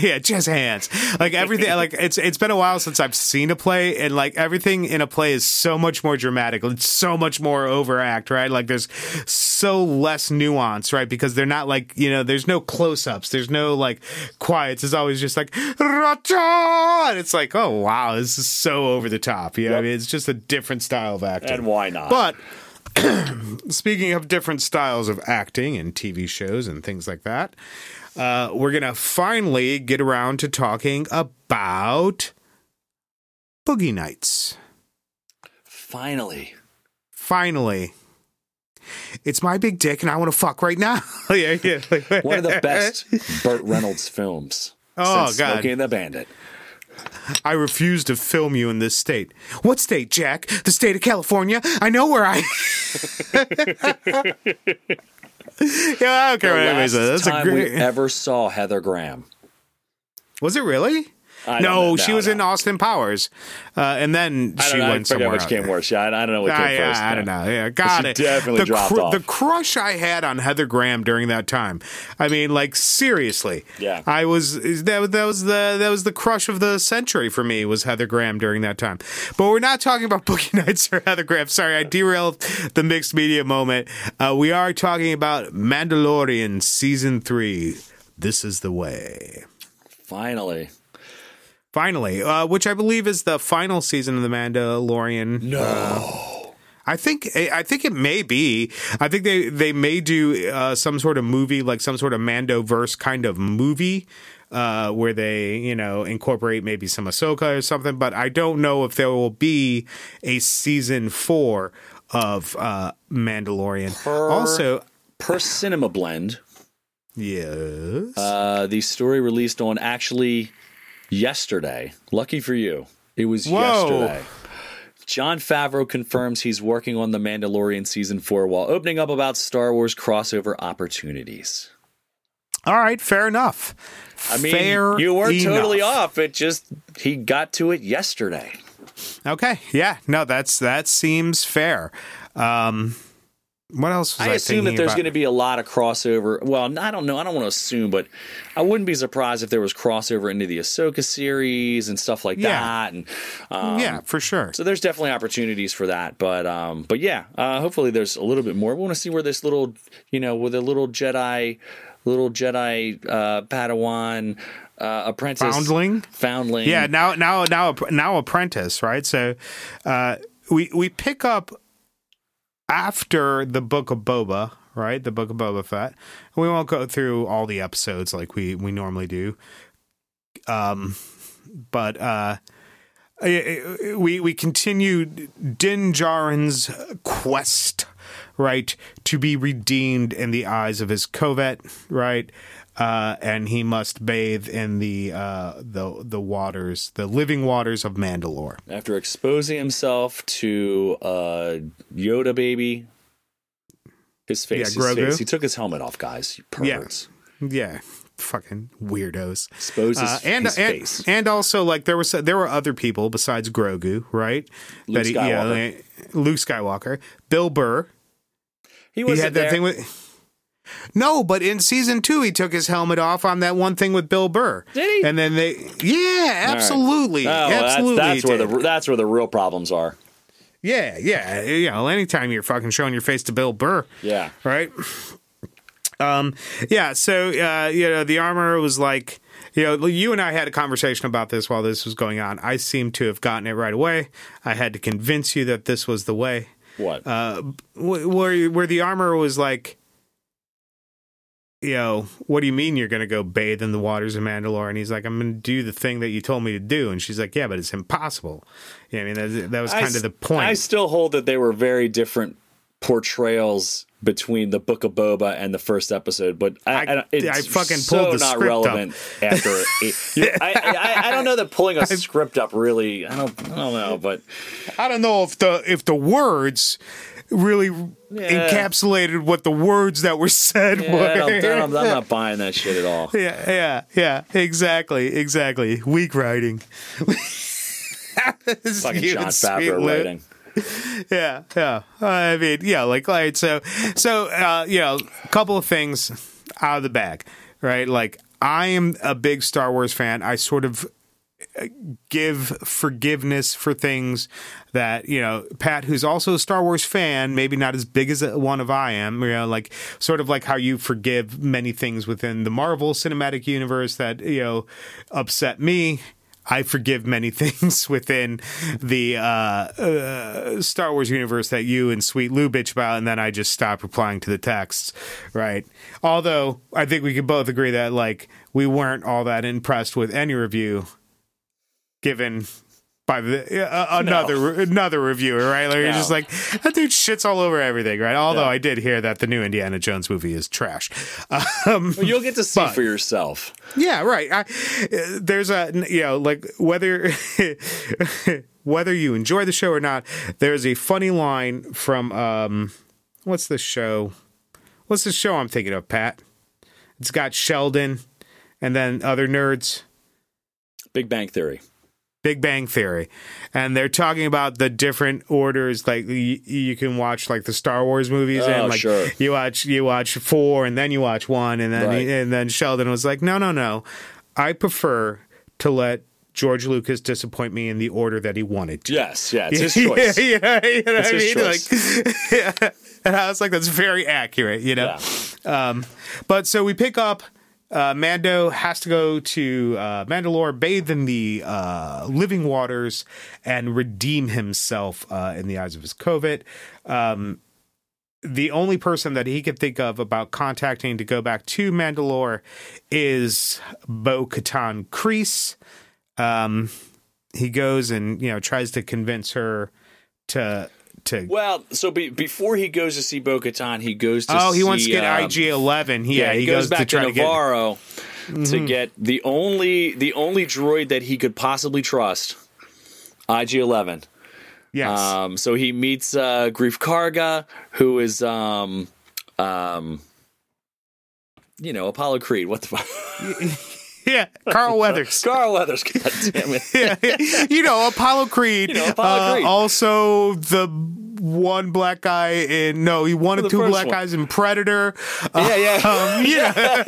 yeah, jazz hands. Like everything, like it's it's been a while since I've seen a play, and like everything in a play is so much more dramatic. It's so much more overact, right? Like there's so less nuance, right? Because they're not like, you know, there's no close-ups, there's no like quiets. It's always just like "Racha!" and it's like, oh wow, this is so over the top. You know, yep. I mean, it's just a different style of acting, and why not? But speaking of different styles of acting and T V shows and things like that, uh, we're going to finally get around to talking about Boogie Nights. Finally. Finally. It's my big dick and I want to fuck right now. yeah, yeah. One of the best Burt Reynolds films. Oh, since God. Smokey and the Bandit. I refuse to film you in this state. What state, Jack? The state of California? I know where I... yeah, I don't care what anybody says. That's the last time we ever saw Heather Graham. Was it really? I no, she no, was no. in Austin Powers. Uh, and then she know, went somewhere. I forget which came worse. Yeah, I don't know what came uh, yeah, first. I don't know. Yeah, got it. She definitely the dropped cr- off. The crush I had on Heather Graham during that time. I mean, like, seriously. Yeah. I was that, that was the that was the crush of the century for me, was Heather Graham during that time. But we're not talking about Boogie Nights or Heather Graham. Sorry, I derailed the mixed media moment. Uh, we are talking about Mandalorian Season three. This is the way. Finally. Finally, uh, which I believe is the final season of The Mandalorian. No. Uh, I think I think it may be. I think they, they may do uh, some sort of movie, like some sort of Mandoverse kind of movie uh, where they, you know, incorporate maybe some Ahsoka or something. But I don't know if there will be a season four of uh, Mandalorian. Per, also, per Cinema Blend. Yes. Uh, the story released on actually... yesterday. Lucky for you. It was Whoa. yesterday. John Favreau confirms he's working on The Mandalorian Season four while opening up about Star Wars crossover opportunities. All right. Fair enough. I mean, fair you weren't enough. Totally off. It just, he got to it yesterday. Okay. Yeah. No, that's, that seems fair. Um, What else was I, I assume that there's going to be a lot of crossover. Well, I don't know. I don't want to assume, but I wouldn't be surprised if there was crossover into the Ahsoka series and stuff like yeah. that. And um, yeah, for sure. So there's definitely opportunities for that. But um, but yeah, uh, hopefully there's a little bit more. We want to see where this little, you know, with a little Jedi, little Jedi uh, Padawan uh, apprentice foundling, foundling. Yeah, now now now now apprentice, right? So uh, we we pick up. After the Book of Boba, right? The Book of Boba Fett. We won't go through all the episodes like we, we normally do. Um, but uh, we we continue Din Djarin's quest, right, to be redeemed in the eyes of his covet, right? Uh, and he must bathe in the uh, the the waters, the living waters of Mandalore. After exposing himself to uh, Yoda baby, his face, yeah, his Grogu. Face. He took his helmet off, guys. You perverts. Yeah. yeah. Fucking weirdos. Expose his, uh, and, his and, face. And also, like, there were there were other people besides Grogu, right? Luke that he, Skywalker. Yeah, Luke Skywalker. Bill Burr. He was had that there. Thing with... No, but in season two, he took his helmet off on that one thing with Bill Burr. Did he? And then they, yeah, absolutely, right. oh, absolutely. That's, that's where the that's where the real problems are. Yeah, yeah, you know, anytime you're fucking showing your face to Bill Burr, yeah, right. Um, yeah, so uh, you know, the armorer was like, you know, you and I had a conversation about this while this was going on. I seem to have gotten it right away. I had to convince you that this was the way. What? Uh, where where the armorer was like. You know, what do you mean you're going to go bathe in the waters of Mandalore? And he's like, I'm going to do the thing that you told me to do. And she's like, yeah, but it's impossible. Yeah, I mean, that, that was kind I, of the point. I still hold that they were very different portrayals between the Book of Boba and the first episode, but I, I, I it's I fucking so pulled the not script relevant up. After it. I, I, I don't know that pulling a script up really. I don't. I don't know, but I don't know if the if the words really yeah. encapsulated what the words that were said yeah, were. I don't, I'm, I'm not buying that shit at all. Yeah, yeah, yeah. Exactly, exactly. Weak writing. Fucking John Favreau writing. Yeah, yeah. I mean, yeah, like, like so, so, uh, you know, a couple of things out of the bag, right? Like, I am a big Star Wars fan. I sort of give forgiveness for things that, you know, Pat, who's also a Star Wars fan, maybe not as big as one of I am, you know, like, sort of like how you forgive many things within the Marvel Cinematic Universe that, you know, upset me. I forgive many things within the uh, uh, Star Wars universe that you and Sweet Lou bitch about, and then I just stop replying to the texts, right? Although I think we can both agree that, like, we weren't all that impressed with any review given by the, uh, another no. re- another reviewer, right? Like, no. You're just like, that dude shits all over everything, right? Although no. I did hear that the new Indiana Jones movie is trash. Um, well, you'll get to see but, for yourself. Yeah, right. I, there's a, you know, like, whether whether you enjoy the show or not, there's a funny line from, um, what's the show? What's the show I'm thinking of, Pat? It's got Sheldon and then other nerds. Big Bang Theory. Big Bang Theory. And they're talking about the different orders. Like, y- you can watch, like, the Star Wars movies, oh, and, like, sure. you watch you watch four, and then you watch one, and then right. and then Sheldon was like, no, no, no. I prefer to let George Lucas disappoint me in the order that he wanted to. Yes, yeah, it's his choice. yeah, yeah, you know it's what his I mean? Choice. Like, yeah. And I was like, that's very accurate, you know? Yeah. Um, but so we pick up. Uh, Mando has to go to uh, Mandalore, bathe in the uh, living waters, and redeem himself uh, in the eyes of his covet. Um, the only person that he could think of about contacting to go back to Mandalore is Bo-Katan Kryze. Um, he goes and, you know, tries to convince her to... To... Well, so be, before he goes to see Bo-Katan, he goes to oh, see... Oh, he wants to get um, I G eleven. He, yeah, yeah, he, he goes, goes back to, try to Navarro to get... to get the only the only droid that he could possibly trust, I G eleven. Yes. Um, so he meets uh, Grief Karga, who is, um, um, you know, Apollo Creed. What the fuck? Yeah, Carl Weathers. Carl Weathers, God damn it. yeah, you know, Apollo Creed. You know, Apollo uh, Creed. Also the one black guy in, no, he one or two black one. guys in Predator. Yeah, yeah. Um, yeah.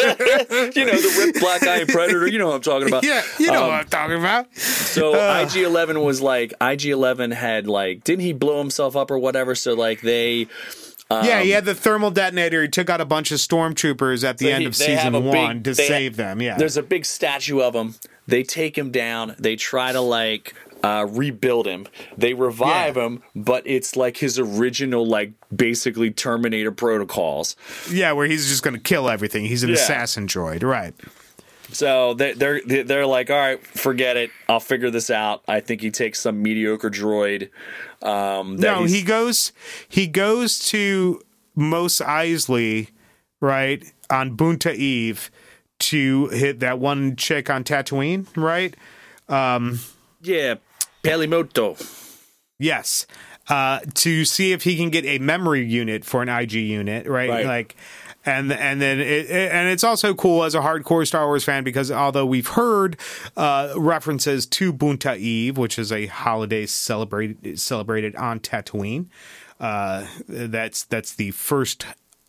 You know, the ripped black guy in Predator. You know what I'm talking about. Yeah, you know um, what I'm talking about. So uh, I G eleven was like, I G eleven had like, didn't he blow himself up or whatever? So like they... Yeah, he had the thermal detonator. He took out a bunch of stormtroopers at the so end he, of season one big, to save ha- them. Yeah, there's a big statue of him. They take him down. They try to like uh, rebuild him. They revive yeah. him, but it's like his original, like basically Terminator protocols. Yeah, where he's just going to kill everything. He's an yeah. assassin droid, right? So they, they're they're like, all right, forget it. I'll figure this out. I think he takes some mediocre droid. Um, that no, he goes he goes to Mos Eisley, right, on Bunta Eve to hit that one chick on Tatooine, right? Um, yeah, Pelimoto. Yes, uh, to see if he can get a memory unit for an I G unit, right? right. Like. And and then it, and it's also cool as a hardcore Star Wars fan because although we've heard uh, references to Bunta Eve, which is a holiday celebrated celebrated on Tatooine, uh, that's that's the first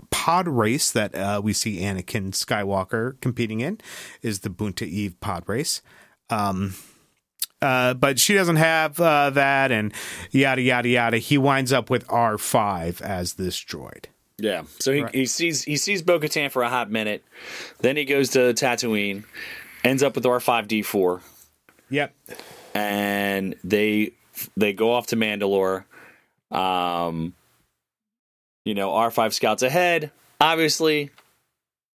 pod race that uh, we see Anakin Skywalker competing in, is the Bunta Eve pod race. Um, Uh, but she doesn't have uh, that, and yada yada yada. He winds up with R five as this droid. Yeah, so he, right. he sees he sees Bo-Katan for a hot minute, then he goes to Tatooine, ends up with R five D four. Yep, and they they go off to Mandalore. Um, you know, R five scouts ahead. Obviously,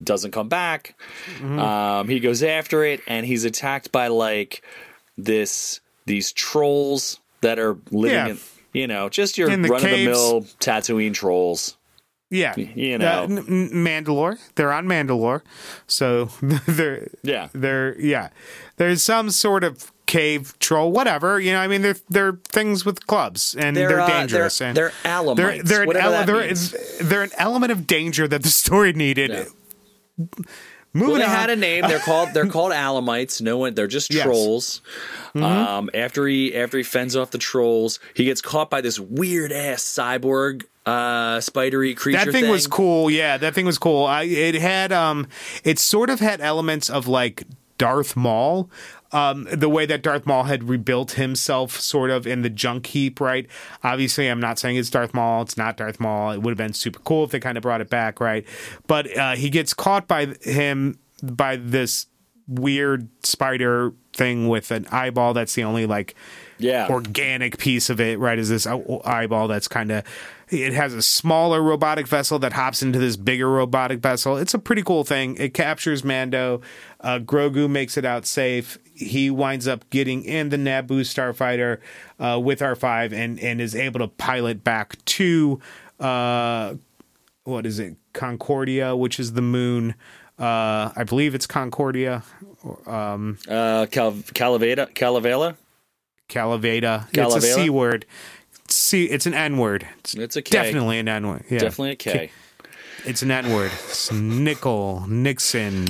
doesn't come back. Mm-hmm. Um, he goes after it, and he's attacked by like this these trolls that are living yeah. in. You know, just your run-of-the-mill Tatooine trolls. Yeah. You know. Uh, N- Mandalore. They're on Mandalore. So they're... Yeah. They're... Yeah. There's some sort of... cave troll, whatever, you know. I mean, they're they're things with clubs, and they're, they're uh, dangerous. They're, and they're alamites. They're, they're, an ele- they're, they're an element of danger that the story needed. Yeah. Moving well, they on. Had a name. They're called they're called alamites. No one. They're just trolls. Yes. Mm-hmm. Um, after he after he fends off the trolls, he gets caught by this weird ass cyborg. Uh, spidery creature. That thing, thing was cool. Yeah, that thing was cool. I it had um, it sort of had elements of like Darth Maul. Um, the way that Darth Maul had rebuilt himself sort of in the junk heap, right? Obviously, I'm not saying it's Darth Maul. It's not Darth Maul. It would have been super cool if they kind of brought it back, right? But uh, he gets caught by him by this weird spider thing with an eyeball. That's the only, like, yeah. organic piece of it, right, is this eyeball that's kind of... It has a smaller robotic vessel that hops into this bigger robotic vessel. It's a pretty cool thing. It captures Mando. Uh, Grogu makes it out safe. He winds up getting in the Naboo starfighter uh, with R five and, and is able to pilot back to, uh, what is it, Concordia, which is the moon. Uh, I believe it's Concordia. Um, uh, Cal- Calavela? Calavela? Calavela. It's a C word. C, it's an N-word. It's, it's a K. Definitely an N-word. Yeah. Definitely a K. K. It's an N-word. It's Nickel, Nixon.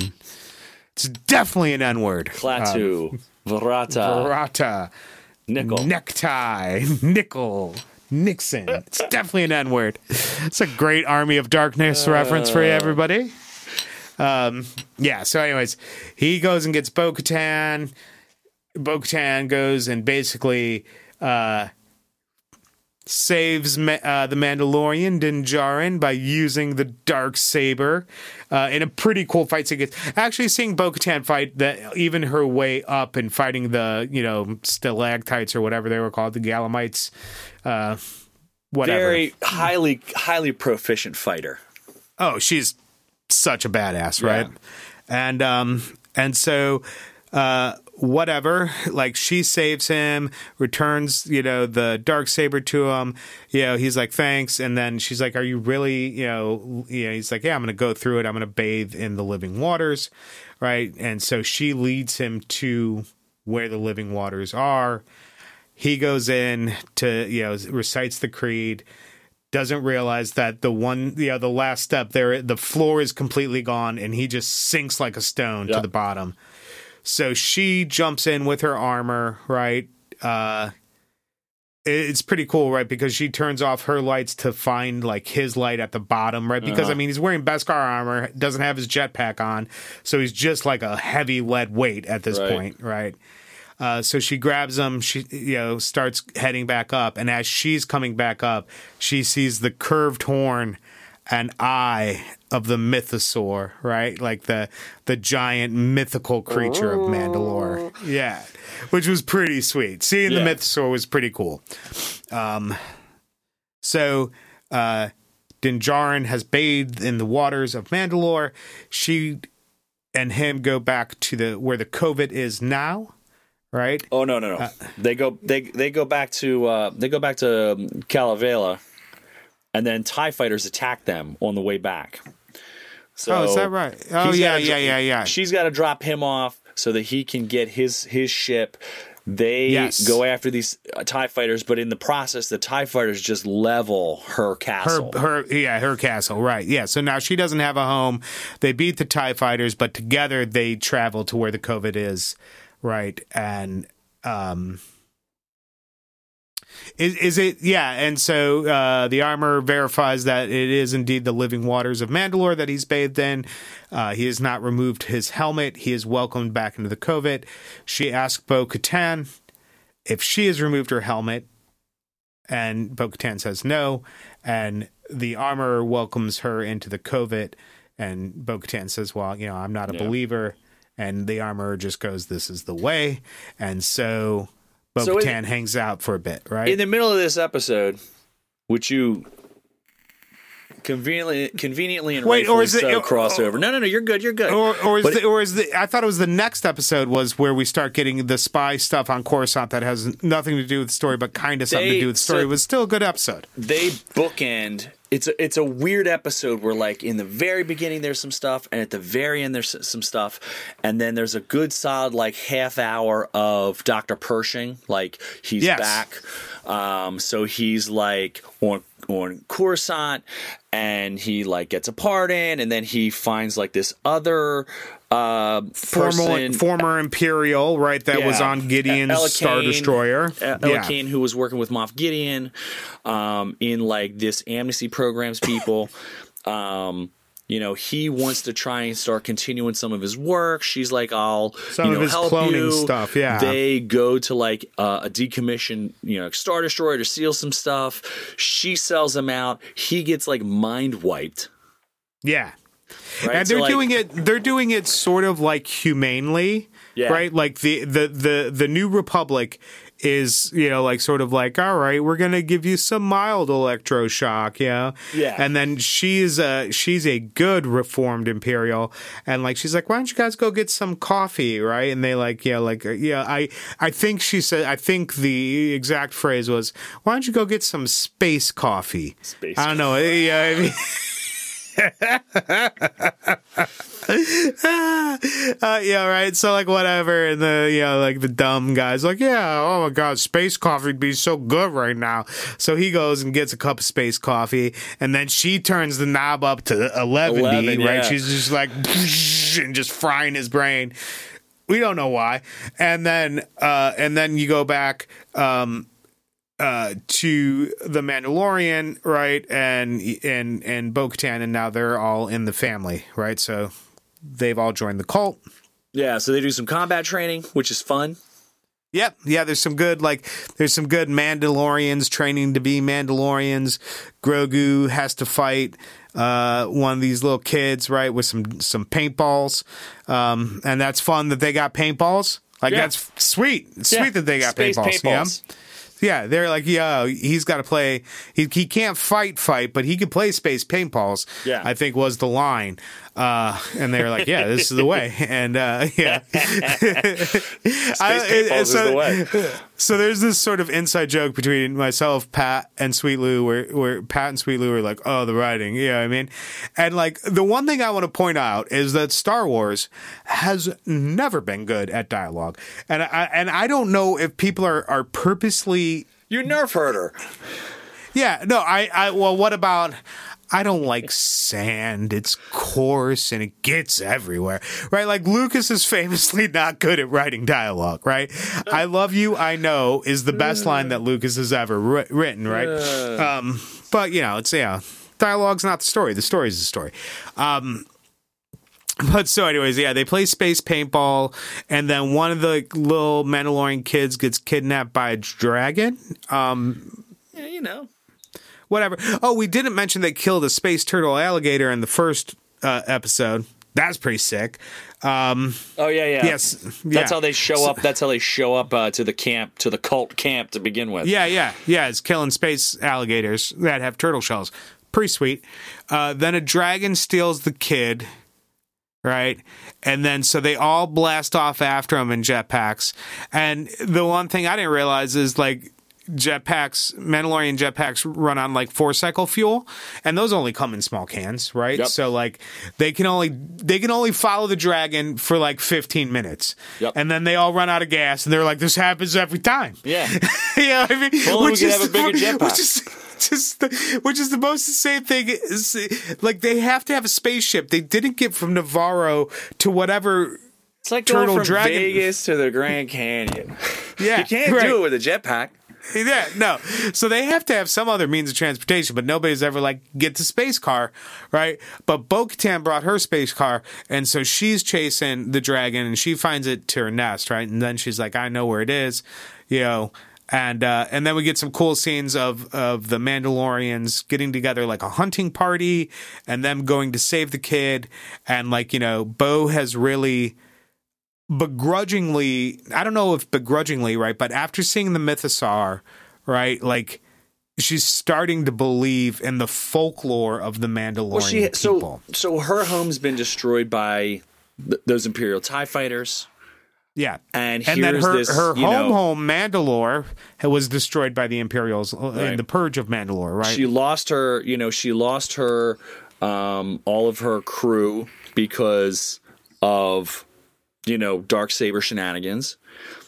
It's definitely an N-word. Klaatu. Um, Verata. Verata. Nickel. Necktie. Nickel. Nixon. It's definitely an N-word. It's a great Army of Darkness uh, reference for you, everybody. Um, yeah, so anyways, he goes and gets Bo-Katan. Bo-Katan goes and basically uh, saves ma- uh, the Mandalorian, Din Djarin, by using the Darksaber. Uh, in a pretty cool fight sequence. Actually seeing Bo-Katan fight, that, even her way up and fighting the, you know, stalactites or whatever they were called, the Gallimites, uh, whatever. Very highly, highly proficient fighter. Oh, she's such a badass, right? Yeah. And, um, and so, uh, whatever, like she saves him, returns, you know, the Darksaber to him, you know, he's like, thanks. And then she's like, are you really, you know, you know, he's like, yeah, I'm going to go through it. I'm going to bathe in the living waters. Right. And so she leads him to where the living waters are. He goes in to, you know, recites the creed, doesn't realize that the one, you know, the last step there, the floor is completely gone and he just sinks like a stone yeah. to the bottom. So she jumps in with her armor, right? Uh, it's pretty cool, right? Because she turns off her lights to find, like, his light at the bottom, right? Because, uh-huh. I mean, he's wearing Beskar armor, doesn't have his jetpack on, so he's just, like, a heavy lead weight at this right. point, right? Uh, so she grabs him, she, you know, starts heading back up, and as she's coming back up, she sees the curved horn and eye of the mythosaur, right? Like the the giant mythical creature Ooh. Of Mandalore. Yeah. Which was pretty sweet. Seeing yeah. the mythosaur was pretty cool. Um, so uh, Din Djarin has bathed in the waters of Mandalore. She and him go back to the where the Covet is now, right? Oh no, no, no. Uh, they go they they go back to uh, they go back to um, Calavela. And then TIE fighters attack them on the way back. So oh, is that right? Oh, yeah, yeah, dro- yeah, yeah. She's got to drop him off so that he can get his his ship. They yes. go after these uh, TIE fighters, but in the process, the TIE fighters just level her castle. Her, her, yeah, her castle, right. Yeah, so now she doesn't have a home. They beat the TIE fighters, but together they travel to where the Covet is, right? And... um Is, is it yeah and so uh, the armor verifies that it is indeed the living waters of Mandalore that he's bathed in. Uh, he has not removed his helmet. He is welcomed back into the Covet. She asks Bo-Katan if she has removed her helmet, and Bo-Katan says no, and the armor welcomes her into the Covet, and Bo-Katan says, well, you know, I'm not a yeah. believer, and the armor just goes, this is the way. And so Bo-Katan so hangs out for a bit, right? In the middle of this episode, which you Conveniently, conveniently, and wait, or is it so crossover? No, no, no. You're good. You're good. Or, or is but the, or is the? I thought it was the next episode was where we start getting the spy stuff on Coruscant that has nothing to do with the story, but kind of something they, to do with the story. So it was still a good episode. They bookend. It's a, it's a weird episode where, like, in the very beginning there's some stuff, and at the very end there's some stuff, and then there's a good solid, like, half hour of Doctor Pershing. Like, he's yes. back. Um, so he's, like, on on Coruscant, and he, like, gets a pardon, and then he finds, like, this other uh, person. Former, former Imperial, right, that yeah. was on Gideon's Ella Star Kane, Destroyer. Ella yeah. Kane, who was working with Moff Gideon um, in, like, this amnesty programs people. um, you know, he wants to try and start continuing some of his work. She's like, I'll some you know, of his help cloning you. Stuff, yeah. They go to, like, uh, a decommissioned, you know, Star Destroyer to steal some stuff. She sells him out. He gets, like, mind wiped. Yeah. Right? And they're so, like, doing it they're doing it sort of like humanely, yeah. right? Like the, the, the, the New Republic is, you know, like sort of like, all right, we're going to give you some mild electroshock, you know? Yeah. And then she's a, she's a good reformed Imperial. And like, she's like, why don't you guys go get some coffee, right? And they like, yeah, like, yeah, I, I think she said, I think the exact phrase was, why don't you go get some space coffee? Space I don't know. Yeah, I mean... uh, yeah, right. So like whatever, and the you know like the dumb guy's like, yeah, oh my god, space coffee would be so good right now. So he goes and gets a cup of space coffee, and then she turns the knob up to eleven, right? Yeah. She's just like and just frying his brain. We don't know why. And then uh, and then you go back. Um, Uh, to the Mandalorian, right, and and and Bo-Katan, and now they're all in the family, right? So they've all joined the cult. Yeah, so they do some combat training, which is fun. Yep, yeah. There's some good, like, there's some good Mandalorians training to be Mandalorians. Grogu has to fight uh, one of these little kids, right, with some some paintballs, um, and that's fun that they got paintballs. Like yeah. that's sweet, it's yeah. sweet that they got Space paintballs. paintballs. Yeah. Yeah, they're like, yeah, he's got to play. He he can't fight, fight, but he can play space paintballs. Yeah, I think was the line. Uh, and they were like, yeah, this is the way. And uh, yeah, space I, paintballs is so, the way. So there's this sort of inside joke between myself, Pat, and Sweet Lou, where where Pat and Sweet Lou are like, oh, the writing, yeah, I mean, and like the one thing I want to point out is that Star Wars has never been good at dialogue, and I and I don't know if people are are purposely. You nerf herder. Yeah, no, I, I, well, what about, I don't like sand, it's coarse, and it gets everywhere, right? Like, Lucas is famously not good at writing dialogue, right? I love you, I know, is the best line that Lucas has ever ri- written, right? Um, but, you know, it's, yeah, dialogue's not the story, the story's the story. Um, But so anyways, yeah, they play space paintball, and then one of the little Mandalorian kids gets kidnapped by a dragon. Um, yeah, you know. Whatever. Oh, we didn't mention they killed a space turtle alligator in the first uh, episode. That's pretty sick. Um, oh, yeah, yeah. Yes. That's yeah. how they show up. That's how they show up uh, to the camp, to the cult camp to begin with. Yeah, yeah. Yeah, it's killing space alligators that have turtle shells. Pretty sweet. Uh, then a dragon steals the kid. Right. And then so they all blast off after him in jetpacks. And the one thing I didn't realize is like jetpacks, Mandalorian jetpacks run on like four cycle fuel, and those only come in small cans. Right. Yep. So like they can only they can only follow the dragon for like fifteen minutes. Yep. And then they all run out of gas and they're like, this happens every time. Yeah. Yeah. I mean, well, which we is have a bigger jetpack. Just the, which is the most insane thing is, like, they have to have a spaceship. They didn't get from Navarro to whatever. It's like turtle going from dragon. Vegas to the Grand Canyon. Yeah, you can't right. do it with a jetpack. Yeah, no. So they have to have some other means of transportation, but nobody's ever like get the space car, right? But Bo-Katan brought her space car, and so she's chasing the dragon, and she finds it to her nest, right? And then she's like, I know where it is, you know. And uh, and then we get some cool scenes of, of the Mandalorians getting together like a hunting party and them going to save the kid. And like, you know, Bo has really begrudgingly, I don't know if begrudgingly, right, but after seeing the Mythosaur, right, like she's starting to believe in the folklore of the Mandalorian well, she, people. So, so her home's been destroyed by th- those Imperial TIE fighters. Yeah, and, and then her, this, her home, know, home Mandalore was destroyed by the Imperials right. in the Purge of Mandalore. Right, she lost her. You know, she lost her um, all of her crew because of you know Darksaber shenanigans.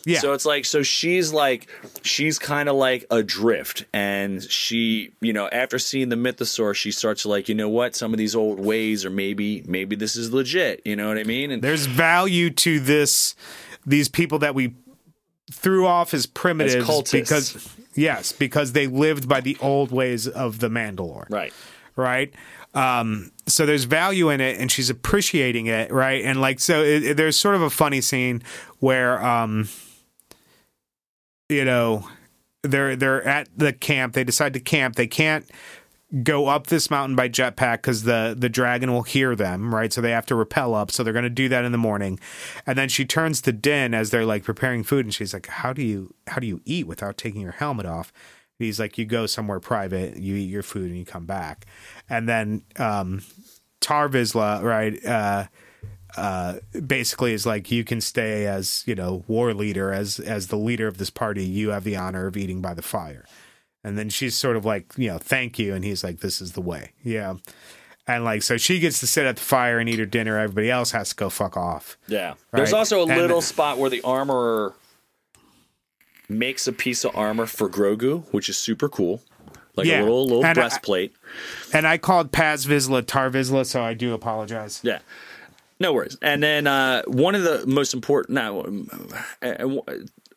Yeah, so it's like so she's like she's kind of like adrift, and she you know after seeing the Mythosaur, she starts to like you know what some of these old ways or maybe maybe this is legit. You know what I mean? And there's value to this. These people that we threw off as primitives as cultists. because yes, because they lived by the old ways of the Mandalore. Right. Right. Um, so there's value in it and she's appreciating it. Right. And like, so it, it, there's sort of a funny scene where, um, you know, they're, they're at the camp. They decide to camp. They can't go up this mountain by jetpack because the, the dragon will hear them, right? So they have to rappel up. So they're going to do that in the morning. And then she turns to Din as they're like preparing food. And she's like, how do you, how do you eat without taking your helmet off? And he's like, you go somewhere private, you eat your food and you come back. And then, um, Tar Vizsla, right? Uh, uh, basically is like, you can stay as, you know, war leader, as, as the leader of this party, you have the honor of eating by the fire. And then she's sort of like, you know, thank you. And he's like, this is the way. Yeah. And like, so she gets to sit at the fire and eat her dinner. Everybody else has to go fuck off. Yeah. Right? There's also a and, little spot where the armorer makes a piece of armor for Grogu, which is super cool. Like yeah. a little, little and breastplate. I, and I called Paz Vizsla Tar Vizsla, so I do apologize. Yeah. No worries. And then uh, one of the most important, now,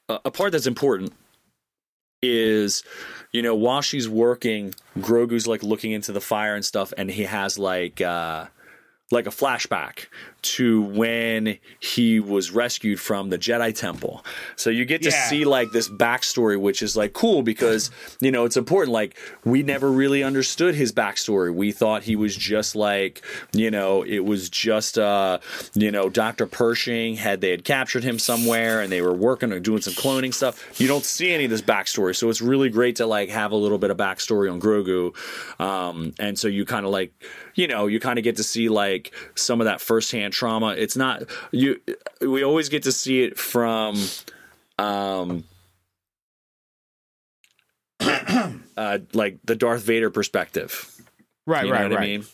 a part that's important is, you know, while she's working, Grogu's like looking into the fire and stuff, and he has like uh, like a flashback to when he was rescued from the Jedi Temple. So you get to yeah. see like this backstory, which is like cool because you know it's important. Like we never really understood his backstory. We thought he was just like you know it was just uh you know Doctor Pershing had they had captured him somewhere and they were working or doing some cloning stuff. You don't see any of this backstory, so it's really great to like have a little bit of backstory on Grogu, um, and so you kind of like you know you kind of get to see like some of that firsthand trauma. It's not you. We always get to see it from um, uh, like the Darth Vader perspective, right? You know right? What right. I mean?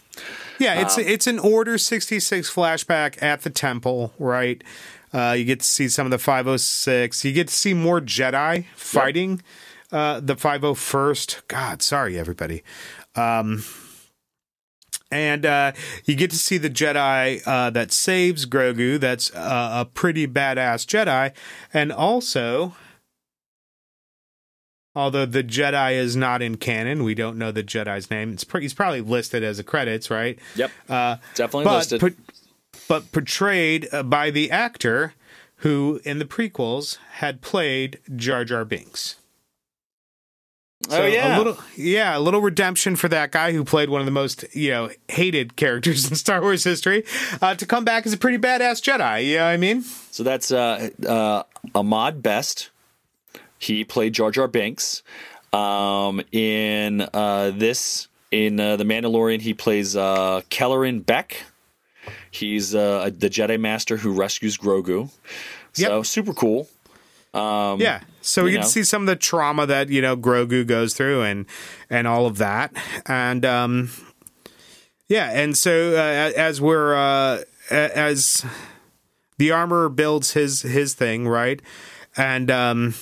Yeah, it's um, it's an Order sixty-six flashback at the temple, right? Uh, you get to see some of the five oh six. You get to see more Jedi fighting yep. uh, the five oh first. God, sorry everybody. Um, And uh, you get to see the Jedi uh, that saves Grogu. That's uh, a pretty badass Jedi. And also, although the Jedi is not in canon, we don't know the Jedi's name. It's pre- he's probably listed as the credits, right? Yep, uh, definitely but, listed. P- but portrayed by the actor who, in the prequels, had played Jar Jar Binks. So oh yeah, a little, yeah, a little redemption for that guy who played one of the most you know hated characters in Star Wars history uh, to come back as a pretty badass Jedi. You know what I mean? So that's uh, uh, Ahmad Best. He played Jar Jar Binks um, in uh, this in uh, The Mandalorian. He plays uh, Kelleran Beck. He's uh, the Jedi Master who rescues Grogu. So yep. super cool. Um, yeah. So we get know. to see some of the trauma that, you know, Grogu goes through and and all of that. And, um, yeah. And so uh, as we're uh, as the armorer builds his his thing. Right. And um,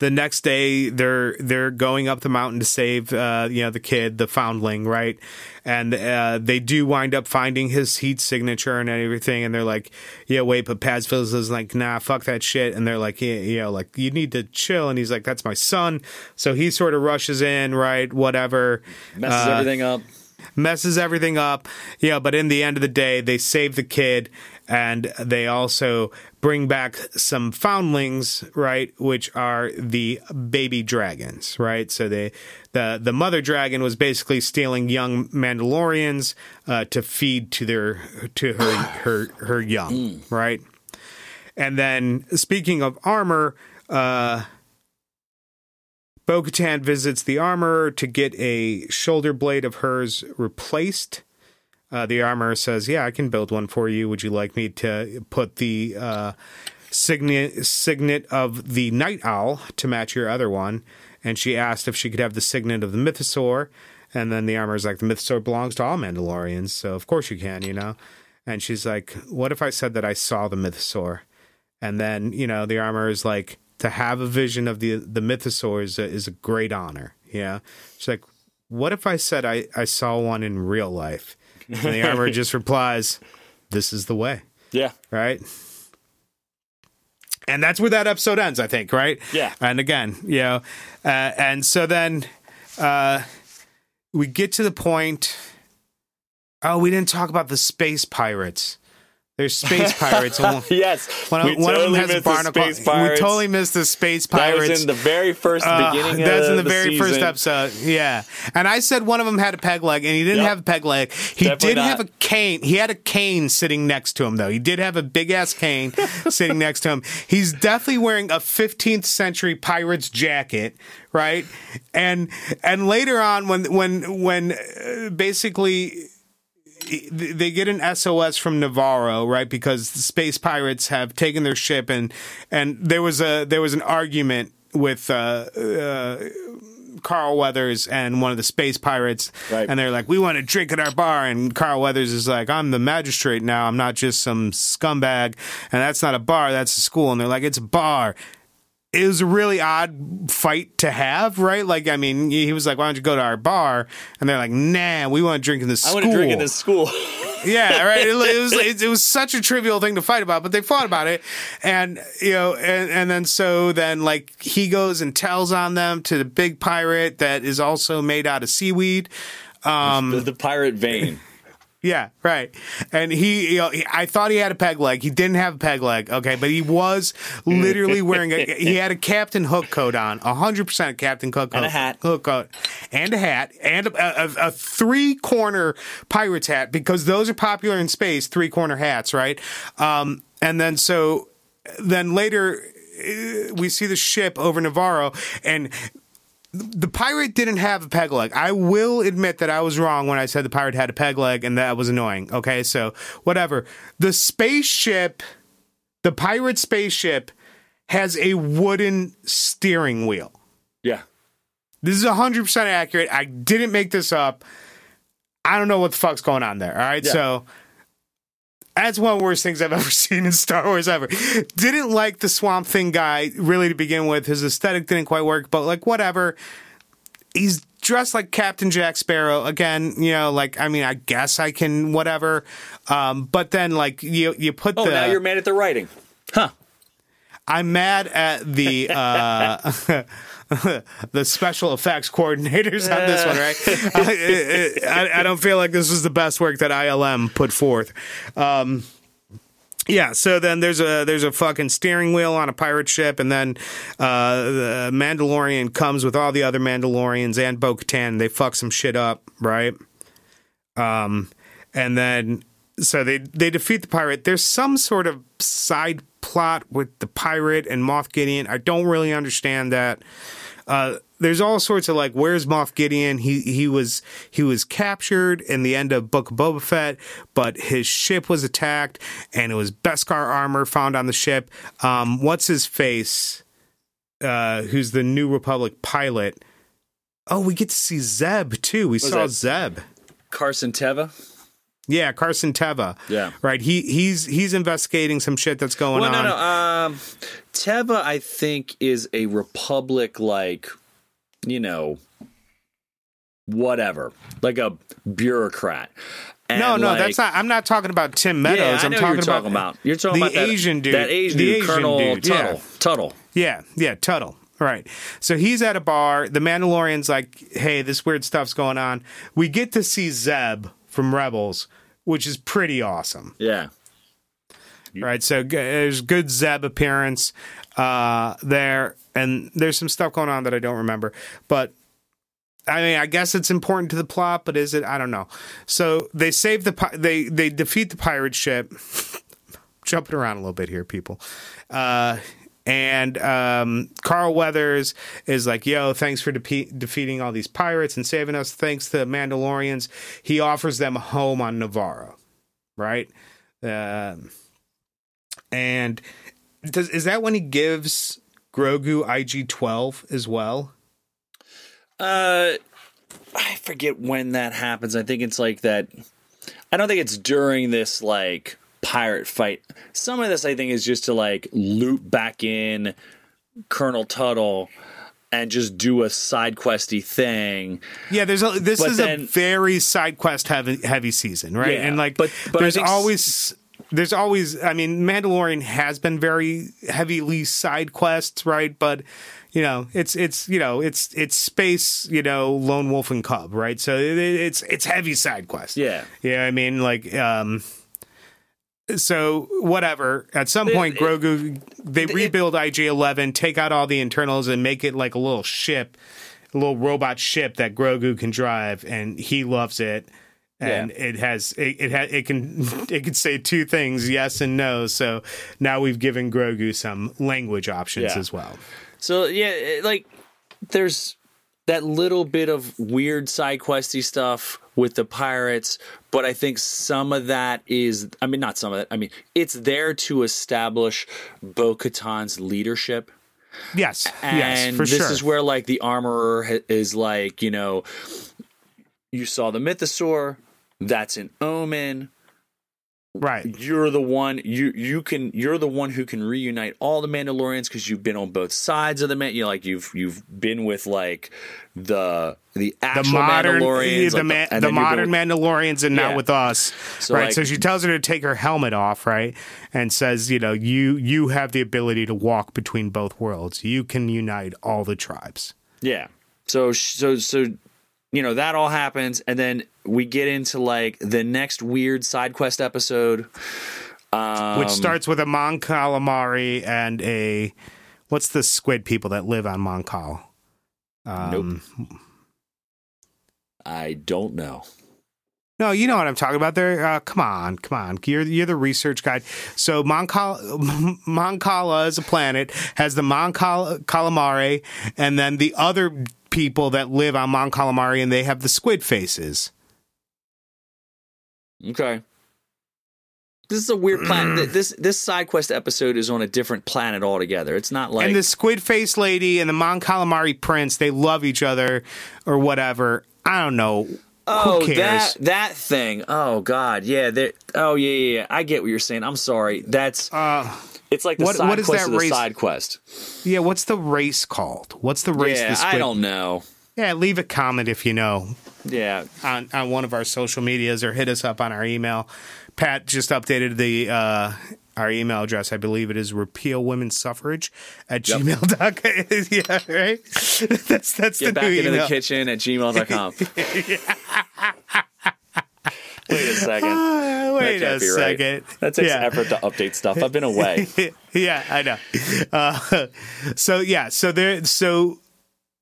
the next day they're they're going up the mountain to save, uh, you know, the kid, the foundling. Right. And uh, they do wind up finding his heat signature and everything. And they're like, yeah, wait, but Paz Vizsla's like, nah, fuck that shit. And they're like, yeah, you know, like, you need to chill. And he's like, that's my son. So he sort of rushes in, right? Whatever. Messes uh, everything up. Messes everything up. Yeah, but in the end of the day, they save the kid. And they also bring back some foundlings, right, which are the baby dragons, right? So they, the the mother dragon was basically stealing young Mandalorians uh, to feed to their to her her, her young, mm. right? And then speaking of armor, uh, Bo-Katan visits the armorer to get a shoulder blade of hers replaced. Uh, the armorer says, yeah, I can build one for you. Would you like me to put the uh, signet, signet of the night owl to match your other one? And she asked if she could have the signet of the mythosaur. And then the armorer's like, the mythosaur belongs to all Mandalorians, so of course you can, you know. And she's like, what if I said that I saw the mythosaur? And then, you know, the armorer's like, to have a vision of the the mythosaur is a, is a great honor, yeah. She's like, what if I said I, I saw one in real life? And the armorer just replies, this is the way. Yeah. Right? And that's where that episode ends, I think, right? Yeah. And again, you know, uh, and so then uh, we get to the point. Oh, we didn't talk about the space pirates. There's space pirates. Yes. One of, one totally of them has a barnacle. We totally missed the space pirates. That was in the very first uh, beginning That's in the, the very season. first episode. Yeah. And I said one of them had a peg leg, and he didn't yep. have a peg leg. He Definitely did not. have a cane. He had a cane sitting next to him, though. He did have a big-ass cane sitting next to him. He's definitely wearing a fifteenth century pirate's jacket, right? And and later on, when when when uh, basically... they get an S O S from Navarro, right? Because the space pirates have taken their ship, and and there was a there was an argument with uh, uh, Carl Weathers and one of the space pirates, right. And they're like, "We want to drink at our bar," and Carl Weathers is like, "I'm the magistrate now. I'm not just some scumbag, and that's not a bar. That's a school." And they're like, "It's a bar." It was a really odd fight to have, right? Like, I mean, he was like, why don't you go to our bar? And they're like, nah, we want to drink in this school. I want to drink in this school. Yeah, right? It, it was it, it was such a trivial thing to fight about, but they fought about it. And, you know, and, and then so then, like, he goes and tells on them to the big pirate that is also made out of seaweed. Um, the, the pirate vein. Yeah, right. And he, you know, he, I thought he had a peg leg. He didn't have a peg leg, okay? But he was literally wearing a, he had a Captain Hook coat on, one hundred percent Captain Hook coat. And a hat. Hook coat. And a hat. And a, a, a three-corner pirate's hat, because those are popular in space, three-corner hats, right? Um, and then so, then later, we see the ship over Navarro, and... the pirate didn't have a peg leg. I will admit that I was wrong when I said the pirate had a peg leg, and that was annoying. Okay, so whatever. The spaceship, the pirate spaceship, has a wooden steering wheel. Yeah. This is one hundred percent accurate. I didn't make this up. I don't know what the fuck's going on there, all right? Yeah. So... that's one of the worst things I've ever seen in Star Wars ever. Didn't like the Swamp Thing guy, really, to begin with. His aesthetic didn't quite work, but, like, whatever. He's dressed like Captain Jack Sparrow. Again, you know, like, I mean, I guess I can whatever. Um, but then, like, you you put oh, the... Oh, now you're mad at the writing. Huh. I'm mad at the... Uh, the special effects coordinators on this one, right? I, I, I don't feel like this was the best work that I L M put forth. Um, yeah, so then there's a there's a fucking steering wheel on a pirate ship, and then uh, the Mandalorian comes with all the other Mandalorians and Bo-Katan. They fuck some shit up, right? Um, and then so they they defeat the pirate. There's some sort of side plot with the pirate and Moff Gideon. I don't really understand that. Uh, there's all sorts of, like, where's Moff Gideon? He he was he was captured in the end of Book of Boba Fett, but his ship was attacked, and it was Beskar armor found on the ship. Um, what's his face? Uh, who's the New Republic pilot? Oh, we get to see Zeb too. We saw Zeb. Carson Teva. Yeah, Carson Teva. Yeah, right. He he's he's investigating some shit that's going well, on. No, no. Um, Teva, I think, is a Republic, like, you know, whatever, like a bureaucrat. And no, no, like, that's not. I'm not talking about Tim Meadows. Yeah, I know I'm talking, you're talking about, about you're talking the about that Asian dude, that Asian the dude, Asian Colonel dude. Tuttle, yeah. Tuttle. Yeah, yeah, Tuttle. Right. So he's at a bar. The Mandalorian's like, "Hey, this weird stuff's going on." We get to see Zeb from Rebels, which is pretty awesome. Yeah. Right, so g- there's good Zeb appearance uh, there, and there's some stuff going on that I don't remember. But, I mean, I guess it's important to the plot, but is it? I don't know. So they save the pi- they they defeat the pirate ship. Jumping around a little bit here, people. Uh, And um, Carl Weathers is like, yo, thanks for de- defeating all these pirates and saving us. Thanks to Mandalorians. He offers them a home on Navarro, right? Uh, and does, is that when he gives Grogu I G twelve as well? Uh, I forget when that happens. I think it's like that. I don't think it's during this, like, pirate fight. Some of this, I think, is just to, like, loop back in Colonel Tuttle and just do a side questy thing. Yeah, there's a, this but is then, a very side quest heavy, heavy season, right? Yeah, and, like, but, but there's always... There's always, I mean, Mandalorian has been very heavily side quests, right? But, you know, it's, it's, you know, it's, it's space, you know, lone wolf and cub, right? So it, it's, it's heavy side quests. Yeah. Yeah. I mean, like, um, so whatever, at some it, point, it, Grogu, they it, rebuild I G eleven, take out all the internals and make it like a little ship, a little robot ship that Grogu can drive. And he loves it. And yeah. it has it it, ha- it can it can say two things, yes and no. So now we've given Grogu some language options yeah. as well. So yeah, it, like there's that little bit of weird side questy stuff with the pirates, but I think some of that is I mean not some of that. I mean it's there to establish Bo-Katan's leadership. Yes, and yes, for this sure. is where like the armorer is like you know. You saw the mythosaur. That's an omen. Right. You're the one you you can you're the one who can reunite all the Mandalorians because you've been on both sides of the man. You know, like you've you've been with like the the actual the modern, Mandalorians, the, like, man, and the modern with, Mandalorians, and yeah. not with us. So right. Like, so she tells her to take her helmet off, right, and says, you know, you you have the ability to walk between both worlds. You can unite all the tribes. Yeah. So so so. You know, that all happens, and then we get into, like, the next weird side quest episode. Um, Which starts with a Mon Calamari and a... What's the squid people that live on Mon Cal? Um, nope. I don't know. No, you know what I'm talking about there. Uh, come on, come on. You're you're the research guy. So Mon Cala is a planet, has the Mon Calamari, and then the other... people that live on Mon Calamari and they have the squid faces. Okay. This is a weird planet. This this side quest episode is on a different planet altogether. It's not like... And the squid face lady and the Mon Calamari prince, they love each other or whatever. I don't know. Oh, Who cares? that that thing. Oh, God. Yeah. Oh, yeah, yeah, yeah. I get what you're saying. I'm sorry. That's... Uh... It's like the what, side what is quest that of the race? side quest. Yeah, what's the race called? What's the race? Yeah, the squid... I don't know. Yeah, leave a comment if you know. Yeah, on on one of our social medias or hit us up on our email. Pat just updated the uh, our email address. I believe it is repeal women's suffrage at yep. gmail dot com. Yeah, right. That's that's Get the back new into email. The kitchen at gmail dot com. Wait a second. Uh, wait a second. Right. That takes yeah. effort to update stuff. I've been away. yeah, I know. Uh, so yeah, so there. So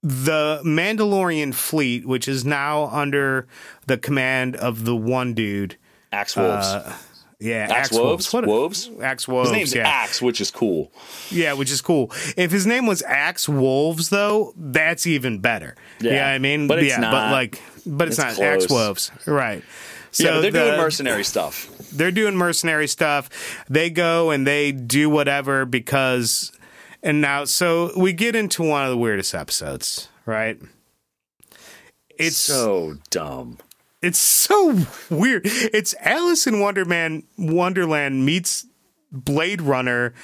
the Mandalorian fleet, which is now under the command of the one dude, Axe Wolves. Uh, yeah, Axe, Axe Wolves. Wolves. What a, Axe Wolves. His name's yeah. Axe, which is cool. Yeah, which is cool. If his name was Axe Wolves, though, that's even better. Yeah, you know what I mean, but it's yeah, not. But like, but it's, it's not Axe Wolves, right? So yeah, but they're the, doing mercenary stuff. They're doing mercenary stuff. They go and they do whatever because... And now, so we get into one of the weirdest episodes, right? It's so dumb. It's so weird. It's Alice in Wonderland, Wonderland meets Blade Runner.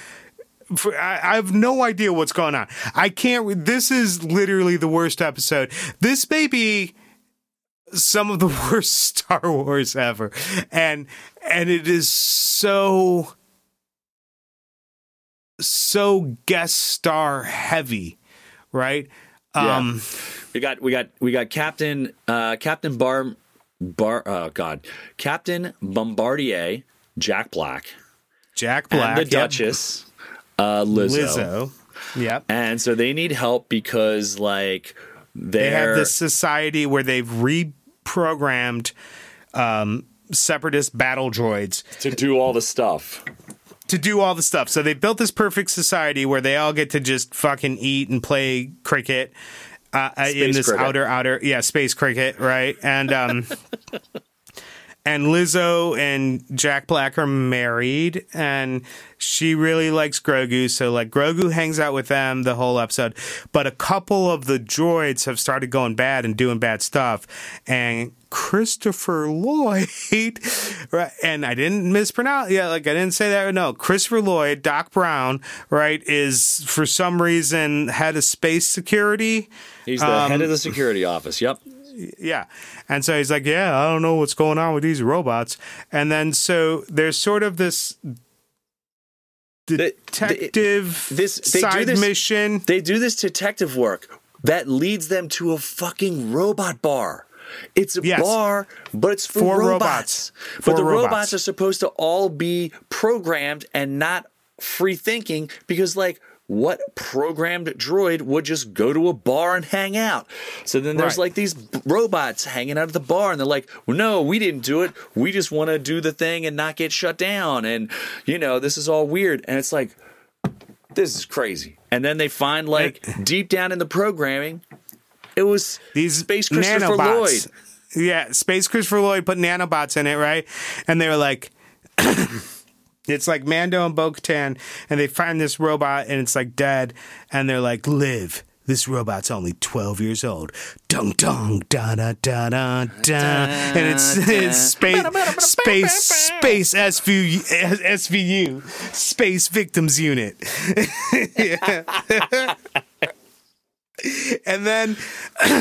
For, I, I have no idea what's going on. I can't... This is literally the worst episode. This may be... some of the worst Star Wars ever. And and it is so, so guest star heavy, right? Yeah. Um, we got we got we got Captain uh, Captain Bar Bar oh God Captain Bombardier, Jack Black. Jack Black and the yep. Duchess, uh, Lizzo. Lizzo. Yep. And so they need help because like They have this society where they've reprogrammed um, separatist battle droids to do all the stuff. to do all the stuff. So they built this perfect society where they all get to just fucking eat and play cricket uh, in this cricket. outer, outer, yeah, space cricket, right? And um, and Lizzo and Jack Black are married, and she really likes Grogu, so like Grogu hangs out with them the whole episode. But a couple of the droids have started going bad and doing bad stuff, and Christopher Lloyd, right? And I didn't mispronounce, yeah, like I didn't say that. No, Christopher Lloyd, Doc Brown, right, is for some reason head of space security. He's the um, head of the security office. Yep. Yeah. And so he's like, yeah, I don't know what's going on with these robots. And then so there's sort of this detective the, the, this, they side do this, mission. They do this detective work that leads them to a fucking robot bar. It's a yes. bar, but it's for, for robots. robots. But for the robots. robots are supposed to all be programmed and not free thinking, because like what programmed droid would just go to a bar and hang out? So then there's right. like these b- robots hanging out at the bar, and they're like, well, no, we didn't do it. We just want to do the thing and not get shut down. And, you know, this is all weird. And it's like, this is crazy. And then they find like deep down in the programming, it was these Space Christopher nanobots. Lloyd. Yeah, Space Christopher Lloyd put nanobots in it, right? And they were like, it's like Mando and Bo-Katan, and they find this robot, and it's like dead, and they're like, live. This robot's only twelve years old. Dong dong da da da da da, and it's it's space space space S V U S V U Space Victims Unit. And then,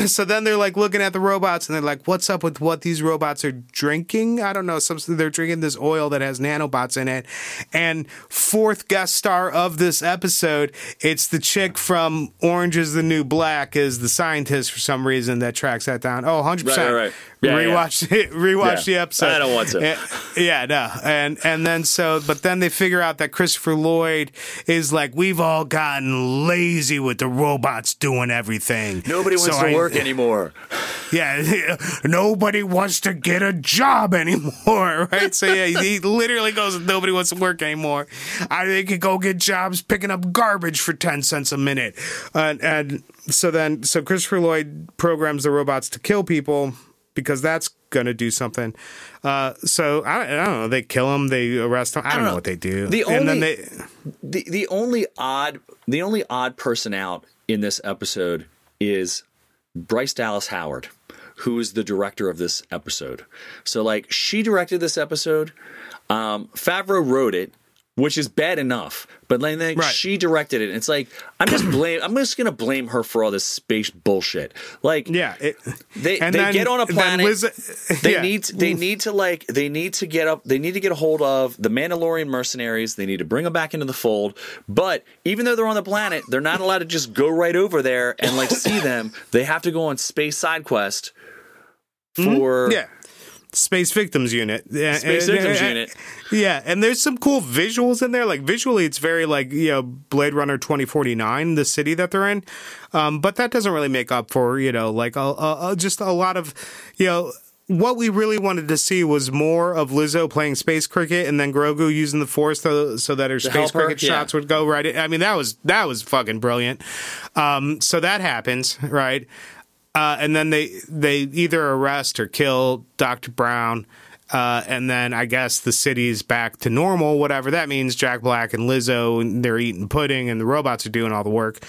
so then they're like looking at the robots, and they're like, what's up with what these robots are drinking? I don't know. Some, they're drinking this oil that has nanobots in it. And fourth guest star of this episode, it's the chick from Orange is the New Black is the scientist for some reason that tracks that down. Oh, one hundred percent. Right, right, right. Yeah, rewatch yeah. It, rewatch yeah. the episode. I don't want to. And, yeah, no. And, and then so, but then they figure out that Christopher Lloyd is like, we've all gotten lazy with the robots doing everything. Nobody wants so to I, work anymore. Yeah, nobody wants to get a job anymore, right? So yeah, he literally goes, nobody wants to work anymore. I they could go get jobs picking up garbage for ten cents a minute. Uh, and so then, so Christopher Lloyd programs the robots to kill people because that's going to do something. Uh, so I, I don't know. They kill them. They arrest them. I don't, I don't know. know what they do. The and only, then they, the, the only odd, the only odd person out in this episode is Bryce Dallas Howard, who is the director of this episode. So like she directed this episode. Um, Favreau wrote it, which is bad enough, but like, then right. she directed it. And it's like, I'm just blame. I'm just going to blame her for all this space bullshit. Like, yeah, it, they, and they then, get on a planet. Liz, they yeah. need, to, they need to like, they need to get up. They need to get a hold of the Mandalorian mercenaries. They need to bring them back into the fold. But even though they're on the planet, they're not allowed to just go right over there and like see them. They have to go on space side quest for, mm-hmm. yeah. Space Victims Unit. Yeah, Space and, Victims and, Unit. Yeah, and there's some cool visuals in there. Like, visually, it's very, like, you know, Blade Runner twenty forty-nine, the city that they're in. Um, but that doesn't really make up for, you know, like, a, a, just a lot of, you know, what we really wanted to see was more of Lizzo playing space cricket and then Grogu using the Force to, so that her to space cricket her, yeah. shots would go right in. I mean, that was, that was fucking brilliant. Um, so that happens, right? Uh, and then they, they either arrest or kill Doctor Brown, uh, and then I guess the city's back to normal, whatever that means. Jack Black and Lizzo, and they're eating pudding, and the robots are doing all the work.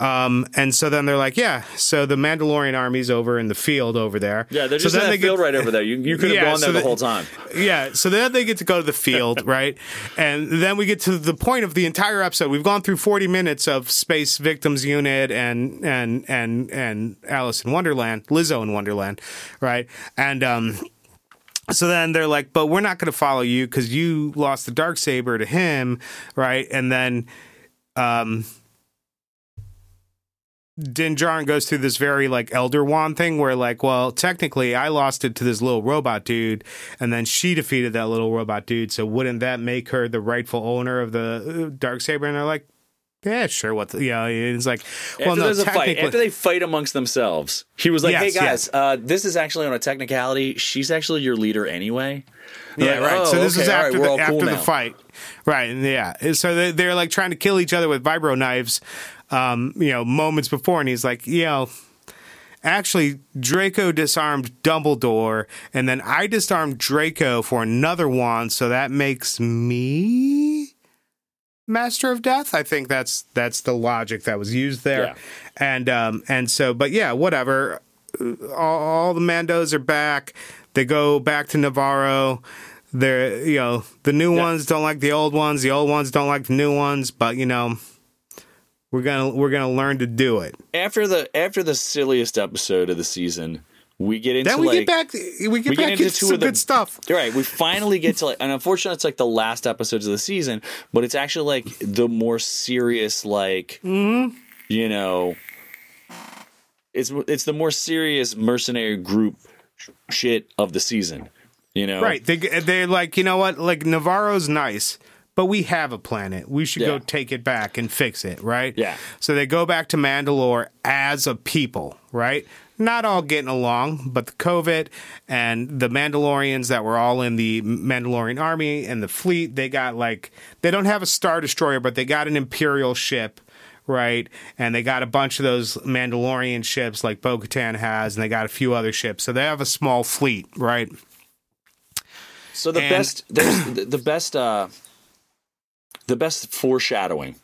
Um, and so then they're like, yeah, so the Mandalorian army's over in the field over there. Yeah, they're just so in that they field get, right over there. You, you could have yeah, gone there so the, the whole time. Yeah, so then they get to go to the field, right? And then we get to the point of the entire episode. We've gone through forty minutes of Space Victims Unit and and and and Alice in Wonderland, Lizzo in Wonderland, right? And um, so then they're like, but we're not going to follow you because you lost the Darksaber to him, right? And then... um. Din Djarin goes through this very like Elder Wand thing where like, well, technically I lost it to this little robot dude, and then she defeated that little robot dude. So wouldn't that make her the rightful owner of the Darksaber? And they're like, yeah, sure. What? The, yeah, it's like, well, after no, there's a fight, after they fight amongst themselves, he was like, yes, "Hey guys, yes. uh, this is actually on a technicality. She's actually your leader anyway." They're yeah, like, right. Oh, so this okay, is after right, the, after cool the fight, right? Yeah. So they're, they're like trying to kill each other with vibro knives, um, you know, moments before, and he's like, you know. Actually, Draco disarmed Dumbledore, and then I disarmed Draco for another wand, so that makes me Master of Death. I think that's that's the logic that was used there. Yeah. And um, and so, but yeah, whatever. All, all the Mandos are back. They go back to Navarro. They're, you know, the new yeah. ones don't like the old ones. The old ones don't like the new ones, but, you know... We're gonna we're gonna learn to do it. After the after the silliest episode of the season, we get into then we like, get back we get we back get into, into two some of the good stuff. Right, we finally get to like, and unfortunately, it's like the last episodes of the season, but it's actually like the more serious, like mm-hmm. you know, it's it's the more serious mercenary group shit of the season. You know, right? They they're like, you know what? Like Navarro's nice. But we have a planet. We should yeah. go take it back and fix it, right? Yeah. So they go back to Mandalore as a people, right? Not all getting along, but the COVID and the Mandalorians that were all in the Mandalorian army and the fleet, they got like, they don't have a Star Destroyer, but they got an Imperial ship, right? And they got a bunch of those Mandalorian ships like Bo-Katan has, and they got a few other ships. So they have a small fleet, right? So the and- best, the, the best, uh, the best foreshadowing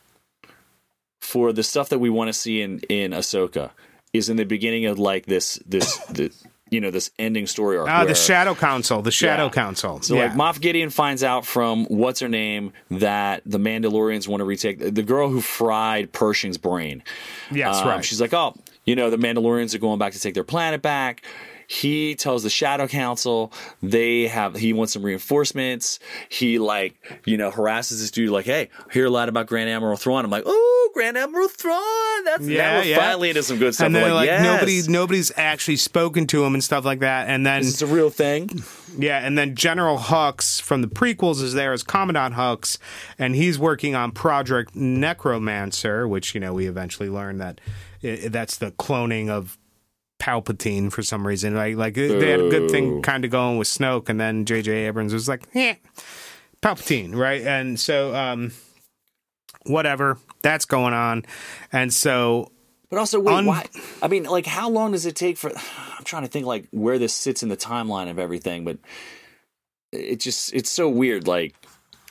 for the stuff that we want to see in, in Ahsoka is in the beginning of like this this the, you know this ending story arc. Ah, uh, the Shadow Council, the Shadow yeah. Council. So yeah. like Moff Gideon finds out from what's her name that the Mandalorians want to retake the girl who fried Pershing's brain. Yes, um, right. She's like, oh, you know, the Mandalorians are going back to take their planet back. He tells the Shadow Council they have he wants some reinforcements. He like, you know, harasses this dude like, hey, I hear a lot about Grand Admiral Thrawn. I'm like, oh, Grand Admiral Thrawn. That's yeah, that yeah. finally into some good stuff. And they're like, like yes. nobody nobody's actually spoken to him and stuff like that. And then it's a real thing. Yeah, and then General Hux from the prequels is there as Commandant Hux, and he's working on Project Necromancer, which, you know, we eventually learn that that's the cloning of Palpatine for some reason. Like, like oh. they had a good thing kind of going with Snoke, and then J J Abrams was like, yeah, Palpatine, right? And so, um, whatever, that's going on. And so... But also, wait, un- why? I mean, like, how long does it take for... I'm trying to think, like, where this sits in the timeline of everything, but it just, it's so weird. Like,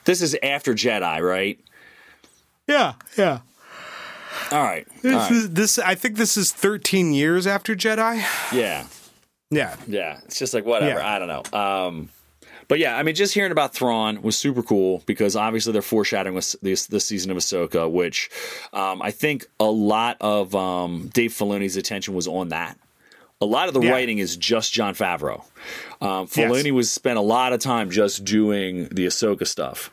this is after Jedi, right? Yeah, yeah. All right. This, All right. Is, this I think this is thirteen years after Jedi. Yeah. Yeah. Yeah. It's just like, whatever. Yeah. I don't know. Um, but yeah, I mean, just hearing about Thrawn was super cool because obviously they're foreshadowing this, this, this season of Ahsoka, which um, I think a lot of um, Dave Filoni's attention was on that. A lot of the yeah. writing is just John Favreau. Um, Filoni yes. was spent a lot of time just doing the Ahsoka stuff.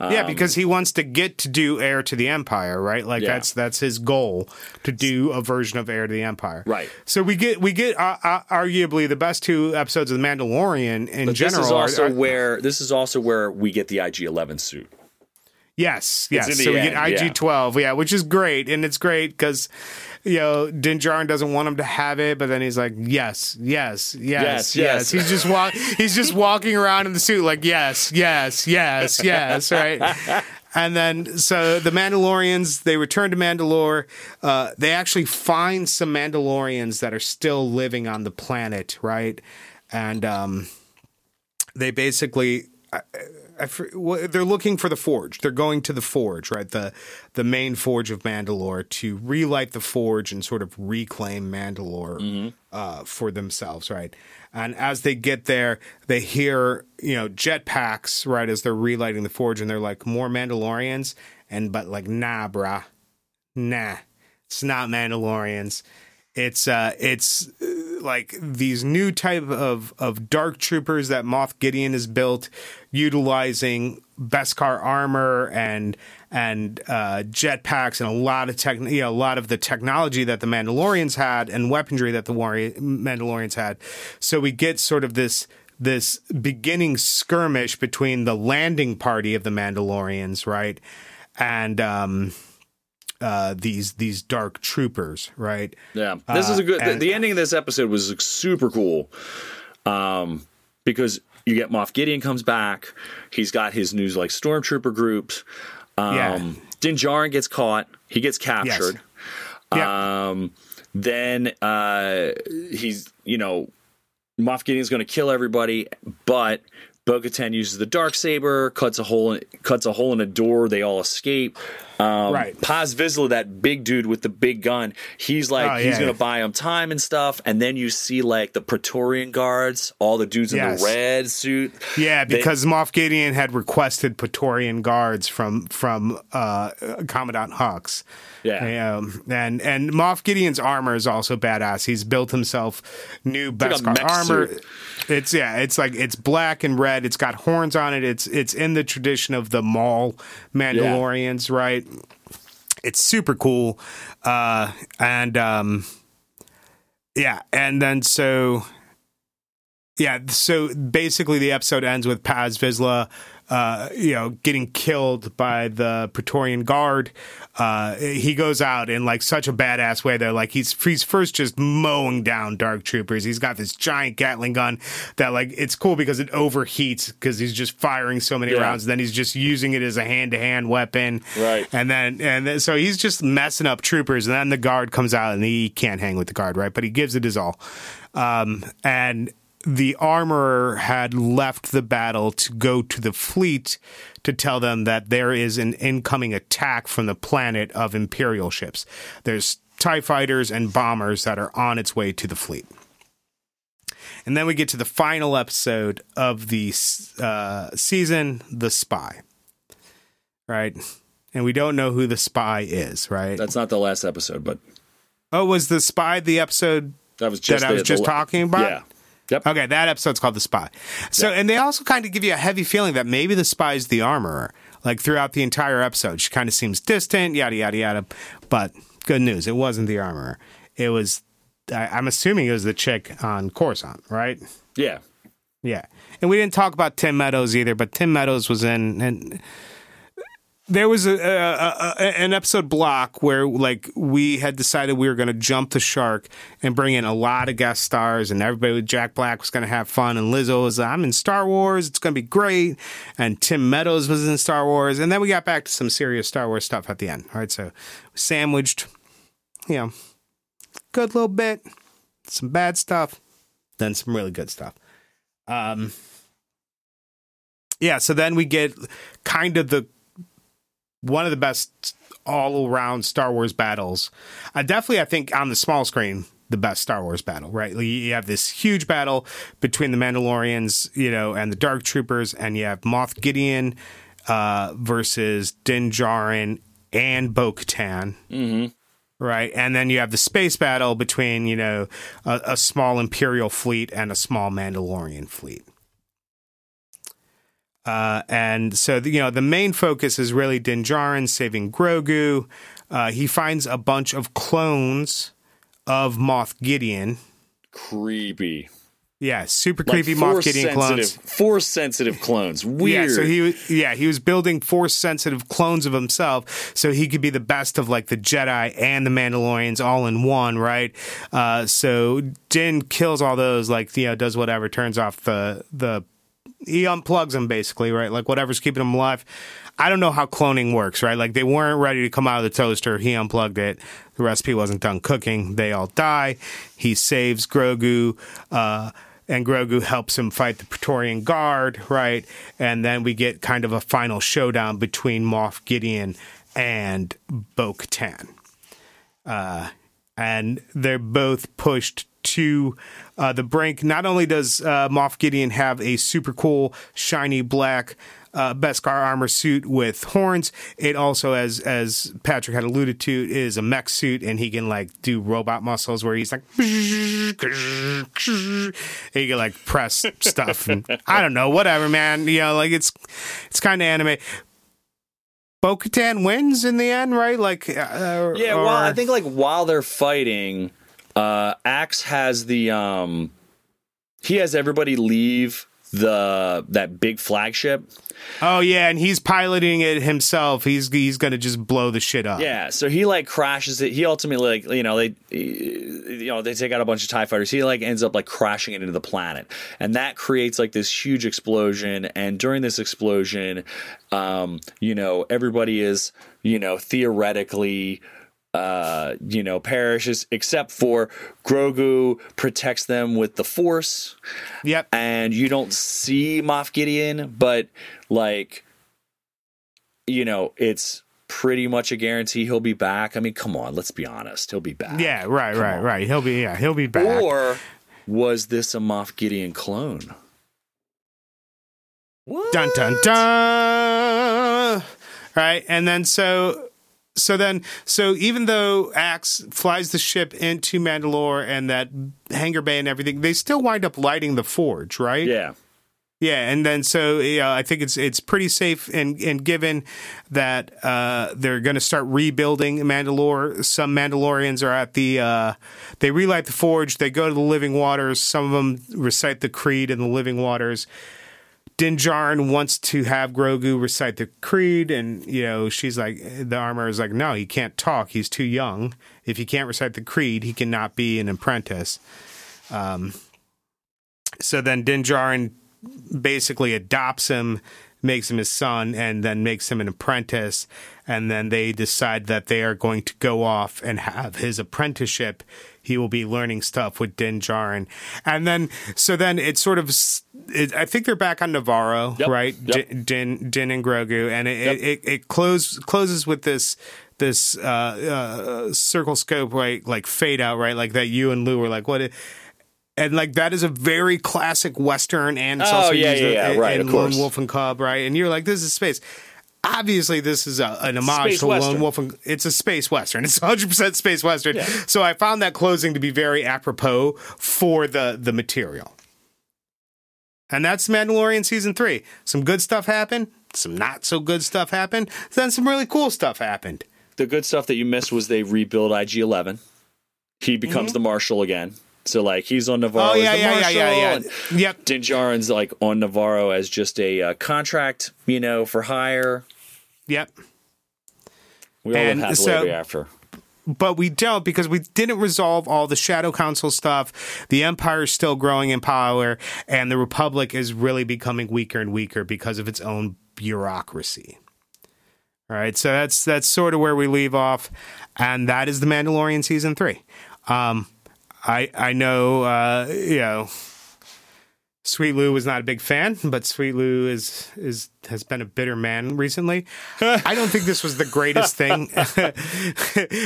Um, yeah, because he wants to get to do Heir to the Empire, right? Like yeah. that's that's his goal, to do a version of Heir to the Empire, right? So we get we get uh, uh, arguably the best two episodes of The Mandalorian in but general. This is also are, where this is also where we get the I G eleven suit. Yes, yes. So we end, get I G twelve, yeah. yeah, which is great, and it's great because, you know, Din Djarin doesn't want him to have it, but then he's like, yes, yes, yes, yes. yes. yes. He's just walk, he's just walking around in the suit like, yes, yes, yes, yes, right. And then so the Mandalorians, they return to Mandalore. Uh, they actually find some Mandalorians that are still living on the planet, right? And um, they basically. I, I, they're looking for the forge. They're going to the forge, right? The the main forge of Mandalore to relight the forge and sort of reclaim Mandalore mm-hmm. uh, for themselves, right? And as they get there, they hear, you know, jetpacks, right, as they're relighting the forge, and they're like, more Mandalorians? And but like, nah, brah. Nah. It's not Mandalorians. It's uh, it's like these new type of, of dark troopers that Moff Gideon has built, utilizing Beskar armor and and uh, jetpacks and a lot of tech, you know, a lot of the technology that the Mandalorians had and weaponry that the Warrior Mandalorians had. So we get sort of this this beginning skirmish between the landing party of the Mandalorians, right, and um, uh, these these dark troopers, right? Yeah, this uh, is a good. And, the ending of this episode was like, super cool, um, because you get Moff Gideon comes back. He's got his new like stormtrooper groups. Um, yeah. Din Djarin gets caught. He gets captured. Yes. Yeah. Um, then uh, he's you know Moff Gideon's going to kill everybody, but Bo-Katan uses the Darksaber, cuts a hole in, cuts a hole in a door. They all escape. Um, right. Paz Vizsla, that big dude with the big gun, he's like, oh, he's yeah, going to yeah. buy him time and stuff. And then you see like the Praetorian guards, all the dudes yes. in the red suit. Yeah, because they, Moff Gideon had requested Praetorian guards from from uh, Commandant Hux. Yeah, um, and and Moff Gideon's armor is also badass. He's built himself new Beskar like armor. Suit. It's yeah, it's like it's black and red. It's got horns on it. It's it's in the tradition of the Maul Mandalorians, yeah. right? It's super cool, uh, and um, yeah, and then so yeah, so basically the episode ends with Paz Vizsla. Uh, you know, getting killed by the Praetorian Guard. Uh, he goes out in like such a badass way though. Like he's, he's first just mowing down dark troopers. He's got this giant Gatling gun that like, it's cool because it overheats because he's just firing so many yeah. rounds. Then he's just using it as a hand to hand weapon. Right. And then, and then, so he's just messing up troopers. And then the guard comes out and he can't hang with the guard. Right. But he gives it his all. Um, and, the armorer had left the battle to go to the fleet to tell them that there is an incoming attack from the planet of Imperial ships. There's TIE fighters and bombers that are on its way to the fleet. And then we get to the final episode of the uh, season, The Spy. Right? And we don't know who the spy is, right? That's not the last episode, but... Oh, was The Spy the episode that, was just that I was the, just the... talking about? Yeah. Yep. Okay, that episode's called The Spy. So, yep. And they also kind of give you a heavy feeling that maybe the spy's the armorer. Like, throughout the entire episode, she kind of seems distant, yada, yada, yada. But, good news, it wasn't the armorer. It was, I, I'm assuming it was the chick on Coruscant, right? Yeah. Yeah. And we didn't talk about Tim Meadows either, but Tim Meadows was in... and there was a, a, a an episode block where like we had decided we were going to jump the shark and bring in a lot of guest stars, and everybody with Jack Black was going to have fun, and Lizzo was I'm in Star Wars, it's going to be great, and Tim Meadows was in Star Wars, and then we got back to some serious Star Wars stuff at the end. All right, so sandwiched, you know, good little bit, some bad stuff, then some really good stuff. Um, yeah, so then we get kind of the one of the best all-around Star Wars battles. Uh, definitely, I think, on the small screen, the best Star Wars battle, right? You have this huge battle between the Mandalorians, you know, and the Dark Troopers, and you have Moff Gideon uh, versus Din Djarin and Bo-Katan, mm-hmm. right? And then you have the space battle between, you know, a, a small Imperial fleet and a small Mandalorian fleet. Uh, and so, the, you know, the main focus is really Din Djarin saving Grogu. Uh, he finds a bunch of clones of Moff Gideon. Creepy. Yeah, super creepy like Moff Gideon clones. Force-sensitive clones. Weird. Yeah, so he was, yeah, he was building force-sensitive clones of himself so he could be the best of, like, the Jedi and the Mandalorians all in one, right? Uh, so Din kills all those, like, you know, does whatever, turns off the... the he unplugs them basically, right? Like whatever's keeping them alive. I don't know how cloning works, right? Like they weren't ready to come out of the toaster. He unplugged it. The recipe wasn't done cooking. They all die. He saves Grogu, uh, and Grogu helps him fight the Praetorian Guard, right? And then we get kind of a final showdown between Moff Gideon and Bo-Katan. Uh, and they're both pushed to uh, the brink. Not only does uh, Moff Gideon have a super cool, shiny black uh, Beskar armor suit with horns, it also, as as Patrick had alluded to, is a mech suit, and he can like do robot muscles where he's like, and he can like press stuff. And I don't know, whatever, man. You know, like it's it's kind of anime. Bo-Katan wins in the end, right? Like, uh, yeah. Or... well, I think like while they're fighting. Uh, Axe has the, um, he has everybody leave the that big flagship. Oh yeah, and he's piloting it himself. He's he's gonna just blow the shit up. Yeah, so he like crashes it. He ultimately, like, you know, they you know they take out a bunch of TIE fighters. He like ends up like crashing it into the planet, and that creates like this huge explosion. And during this explosion, um, you know, everybody is you know theoretically. Uh, you know, perishes, except for Grogu protects them with the Force. Yep. And you don't see Moff Gideon, but like, you know, it's pretty much a guarantee he'll be back. I mean, come on, let's be honest, he'll be back. Yeah, right, come right, on. right. He'll be, yeah, he'll be back. Or was this a Moff Gideon clone? What? Dun dun dun. Right, and then so. So then, so even though Axe flies the ship into Mandalore and that hangar bay and everything, they still wind up lighting the forge, right? Yeah, yeah. And then, so yeah, I think it's it's pretty safe, and and given that uh, they're going to start rebuilding Mandalore, some Mandalorians are at the uh, they relight the forge, they go to the Living Waters. Some of them recite the creed in the Living Waters. Din Djarin wants to have Grogu recite the creed, and, you know, she's like, the armor is like, no, he can't talk. He's too young. If he can't recite the creed, he cannot be an apprentice. Um, so then Din Djarin basically adopts him, makes him his son, and then makes him an apprentice. And then they decide that they are going to go off and have his apprenticeship. He will be learning stuff with Din Djarin. And then, so then it's sort of, it, I think they're back on Navarro, yep, right? Yep. D- Din, Din and Grogu. And it, yep. it, it, it close, closes with this this uh, uh, circle scope, right? Like fade out, right? Like that you and Lou were like, what? It, and like that is a very classic Western, and it's oh, also yeah, used yeah, yeah, in, right, in Lone Wolf and Cub, right? And you're like, this is space. Obviously, this is a, an homage space to Western. Lone Wolf. And, it's a space Western. It's one hundred percent space Western. Yeah. So I found that closing to be very apropos for the, the material. And that's Mandalorian Season three. Some good stuff happened. Some not so good stuff happened. Then some really cool stuff happened. The good stuff that you missed was they rebuild I G eleven. He becomes mm-hmm. the Marshal again. So, like, he's on Navarro oh, yeah, as the yeah, Marshal. Yeah, yeah, yeah. Yep. Din Djarin's, like, on Navarro as just a uh, contract, you know, for hire. Yep. We all and live happily so, ever after. But we don't, because we didn't resolve all the Shadow Council stuff. The Empire is still growing in power, and the Republic is really becoming weaker and weaker because of its own bureaucracy. All right, so that's, that's sort of where we leave off, and that is The Mandalorian Season three. Um... I, I know, uh, you know, Sweet Lou was not a big fan, but Sweet Lou is, is has been a bitter man recently. I don't think this was the greatest thing.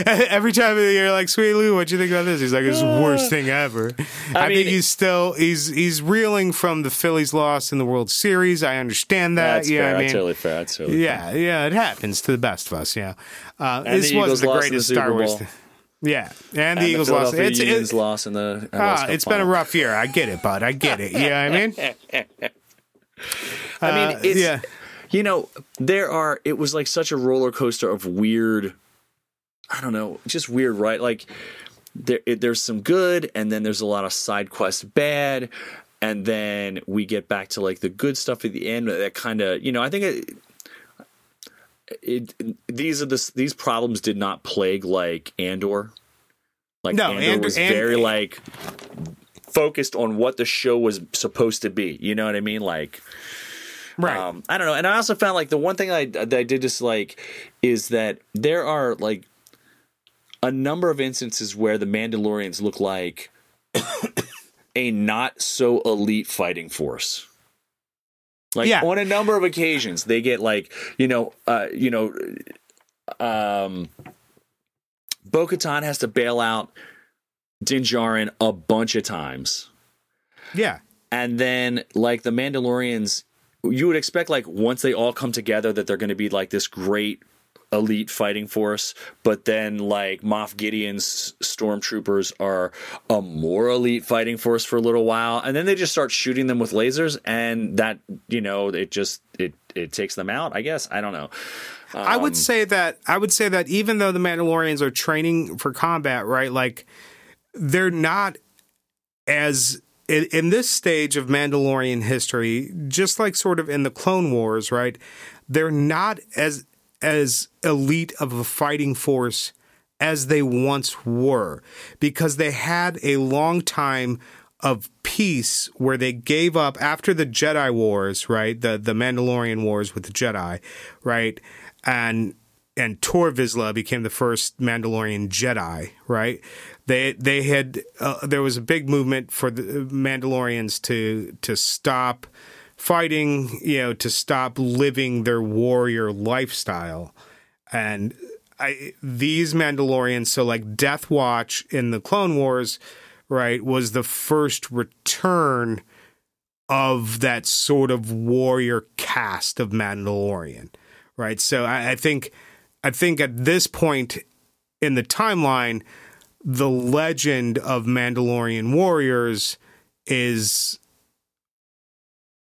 Every time you're like, Sweet Lou, what do you think about this? He's like, it's the worst thing ever. I, I mean, think he's still, he's he's reeling from the Phillies' loss in the World Series. I understand that. That's yeah, fair. I mean, that's totally fair. That's totally yeah, fair. Yeah, it happens to the best of us, yeah. Uh, and this was the greatest the Star Wars thing. Yeah, and, and the Eagles lost. It's it's lost in the. Ah, it's been a rough year. I get it, bud. I get it. Yeah, you know I mean, I mean, uh, it's, yeah, you know, there are. It was like such a roller coaster of weird. I don't know, just weird, right? Like there, it, there's some good, and then there's a lot of side quest bad, and then we get back to like the good stuff at the end. That kind of, you know, I think it. It, these are the these problems did not plague like Andor. Like no, Andor, Andor was and, very and, like focused on what the show was supposed to be. You know what I mean? Like, right? Um, I don't know. And I also found like the one thing I that I did dislike is that there are like a number of instances where the Mandalorians look like a not so elite fighting force. Like yeah. on a number of occasions, they get like you know, uh, you know, um, Bo-Katan has to bail out Din Djarin a bunch of times. Yeah, and then like the Mandalorians, you would expect like once they all come together that they're going to be like this great elite fighting force, but then like Moff Gideon's stormtroopers are a more elite fighting force for a little while, and then they just start shooting them with lasers, and that you know it just it it takes them out. I guess I don't know. Um, I would say that I would say that even though the Mandalorians are training for combat, right? Like they're not as in, in this stage of Mandalorian history, just like sort of in the Clone Wars, right, they're not as as elite of a fighting force as they once were, because they had a long time of peace where they gave up after the Jedi Wars, right? The the Mandalorian Wars with the Jedi, right? And and Tor Vizsla became the first Mandalorian Jedi, right? They they had uh, there was a big movement for the Mandalorians to to stop fighting, you know, to stop living their warrior lifestyle. And I, these Mandalorians, so like Death Watch in the Clone Wars, right, was the first return of that sort of warrior caste of Mandalorian, right? So I, I think, I think at this point in the timeline, the legend of Mandalorian warriors is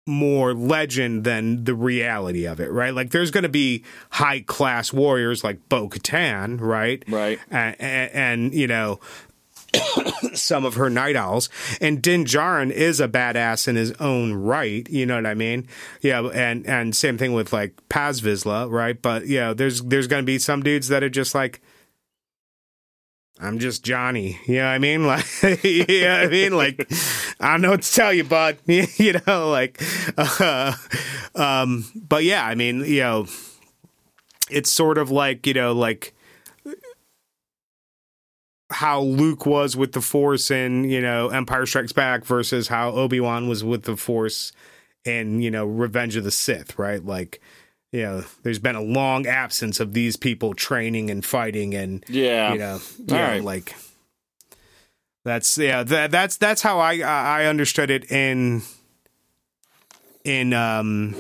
more legend than the reality of it, right? Like, there's going to be high class warriors like Bo-Katan, right? Right, and, and, and you know. some of her night owls, and Din Djarin is a badass in his own right. You know what I mean? Yeah. And, and same thing with like Paz Vizsla. Right. But yeah, you know, there's, there's going to be some dudes that are just like, I'm just Johnny. You know what I mean? Like, you know what I mean? Like, I don't know what to tell you, bud. You know, like, uh, um, but yeah, I mean, you know, it's sort of like, you know, like, how Luke was with the Force in, you know, Empire Strikes Back versus how Obi-Wan was with the Force in, you know, Revenge of the Sith, right? Like, you know, there's been a long absence of these people training and fighting and, yeah. you know, you know right. like that's, yeah, that, that's, that's how I, I understood it in, in, um,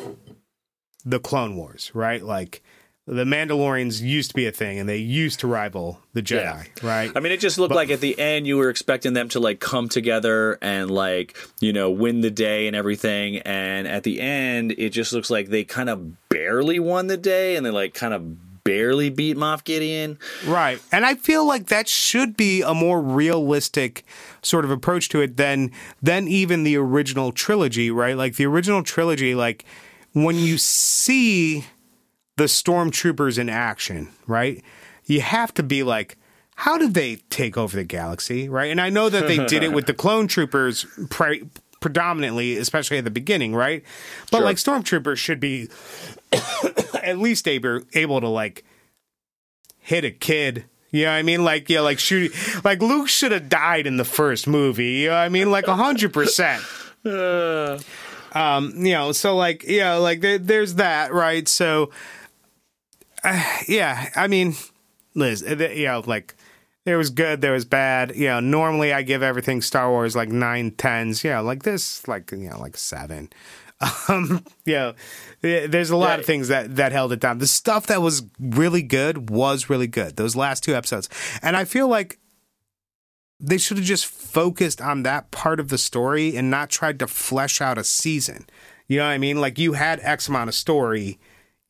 the Clone Wars, right? Like, the Mandalorians used to be a thing, and they used to rival the Jedi, yeah. right? I mean, it just looked but, like at the end you were expecting them to, like, come together and, like, you know, win the day and everything. And at the end, it just looks like they kind of barely won the day, and they, like, kind of barely beat Moff Gideon. Right. And I feel like that should be a more realistic sort of approach to it than than even the original trilogy, right? Like, the original trilogy, like, when you see the stormtroopers in action, right? You have to be like, how did they take over the galaxy, right? And I know that they did it with the clone troopers pre- predominantly, especially at the beginning, right? But sure. like stormtroopers should be at least able, able to like hit a kid. You know what I mean? Like, yeah, you know, like shoot, like Luke should have died in the first movie. You know what I mean? Like a hundred percent. Um, you know, so like, you know, like there, there's that, right? So, Uh, yeah, I mean, Liz, you know, like, there was good, there was bad. You know, normally I give everything Star Wars, like, nine tens. You know, like this, like, you know, like seven. Um, you know, there's a lot right. of things that, that held it down. The stuff that was really good was really good, those last two episodes. And I feel like they should have just focused on that part of the story and not tried to flesh out a season. You know what I mean? Like, you had X amount of story.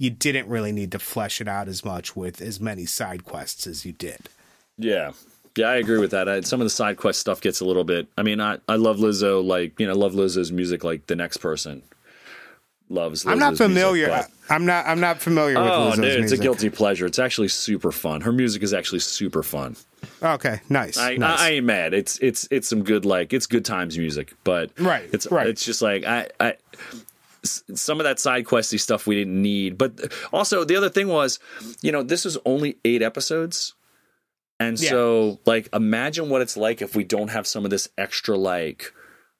You didn't really need to flesh it out as much with as many side quests as you did. Yeah. Yeah, I agree with that. I, some of the side quest stuff gets a little bit, I mean, I, I love Lizzo, like, you know, I love Lizzo's music like the next person loves Lizzo's I'm not familiar. Music, but... I'm not I'm not familiar with oh, Lizzo's dude, music. It's a guilty pleasure. It's actually super fun. Her music is actually super fun. Okay, nice. I, nice. I, I ain't mad. It's it's it's some good like it's good times music, but right, it's right. it's just like I I some of that side questy stuff we didn't need. But also the other thing was, you know, this was only eight episodes. And yeah. so like, imagine what it's like if we don't have some of this extra like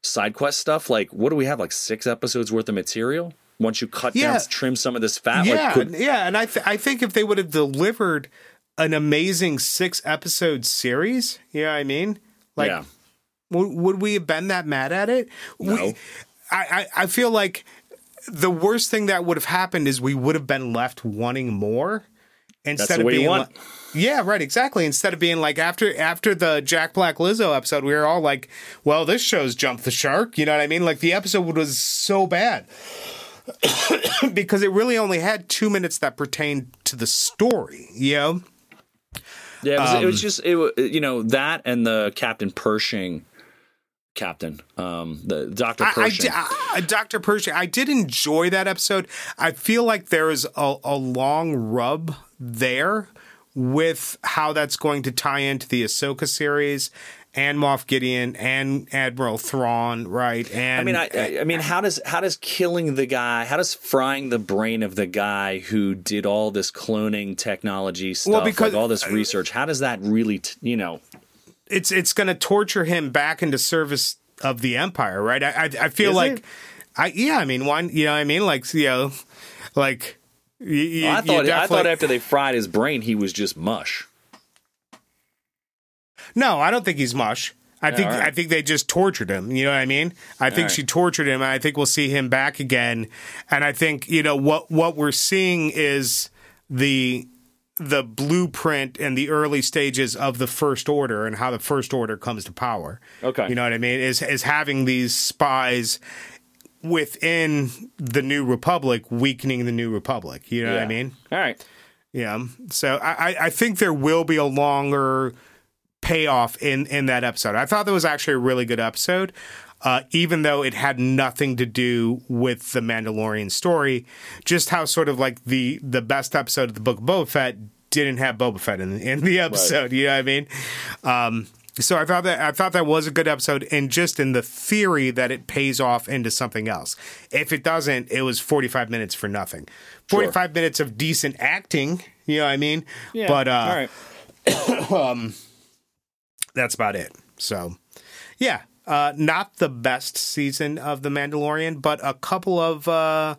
side quest stuff. Like, what do we have? Like six episodes worth of material. Once you cut yeah. down, trim some of this fat. Yeah. Like, could... Yeah. And I, th- I think if they would have delivered an amazing six episode series, you know what I mean? Like, yeah. w- would we have been that mad at it? No. We, I, I, I feel like, the worst thing that would have happened is we would have been left wanting more instead That's the of way being you want. Like, yeah, right. Exactly. Instead of being like after, after the Jack Black Lizzo episode, we were all like, well, this show's jumped the shark. You know what I mean? Like the episode was so bad because it really only had two minutes that pertained to the story, you know? Yeah. It was, um, it was just, it, you know, that and the Captain Pershing Captain, um, the Doctor Pershing. I, I, I, Doctor Pershing. I did enjoy that episode. I feel like there is a, a long rub there with how that's going to tie into the Ahsoka series and Moff Gideon and Admiral Thrawn, right? And I mean, I, I mean, how does how does killing the guy, how does frying the brain of the guy who did all this cloning technology stuff, well, because, like all this research, how does that really, t- you know? It's it's going to torture him back into service of the Empire, right? I I, I feel Is like, it? I yeah, I mean, one, you know, what I mean, like, you know, like, you, well, I thought definitely... I thought after they fried his brain, he was just mush. No, I don't think he's mush. I yeah, think right. I think they just tortured him. You know what I mean? I all think right. she tortured him. And I think we'll see him back again. And I think, you know, what what we're seeing is the. the blueprint and the early stages of the First Order and how the First Order comes to power. Okay. You know what I mean? Is is having these spies within the New Republic, weakening the New Republic. You know yeah. what I mean? All right. Yeah. So I, I think there will be a longer payoff in, in that episode. I thought that was actually a really good episode, uh, even though it had nothing to do with the Mandalorian story, just how sort of like the, the best episode of the Book of Boba Fett didn't have Boba Fett in, in the episode. Right. You know what I mean? Um, so I thought that I thought that was a good episode, and just in the theory that it pays off into something else. If it doesn't, it was forty-five minutes for nothing. forty-five sure. minutes of decent acting, you know what I mean? Yeah, but uh, all right. um, that's about it. So, yeah. Uh, not the best season of The Mandalorian, but a couple of uh,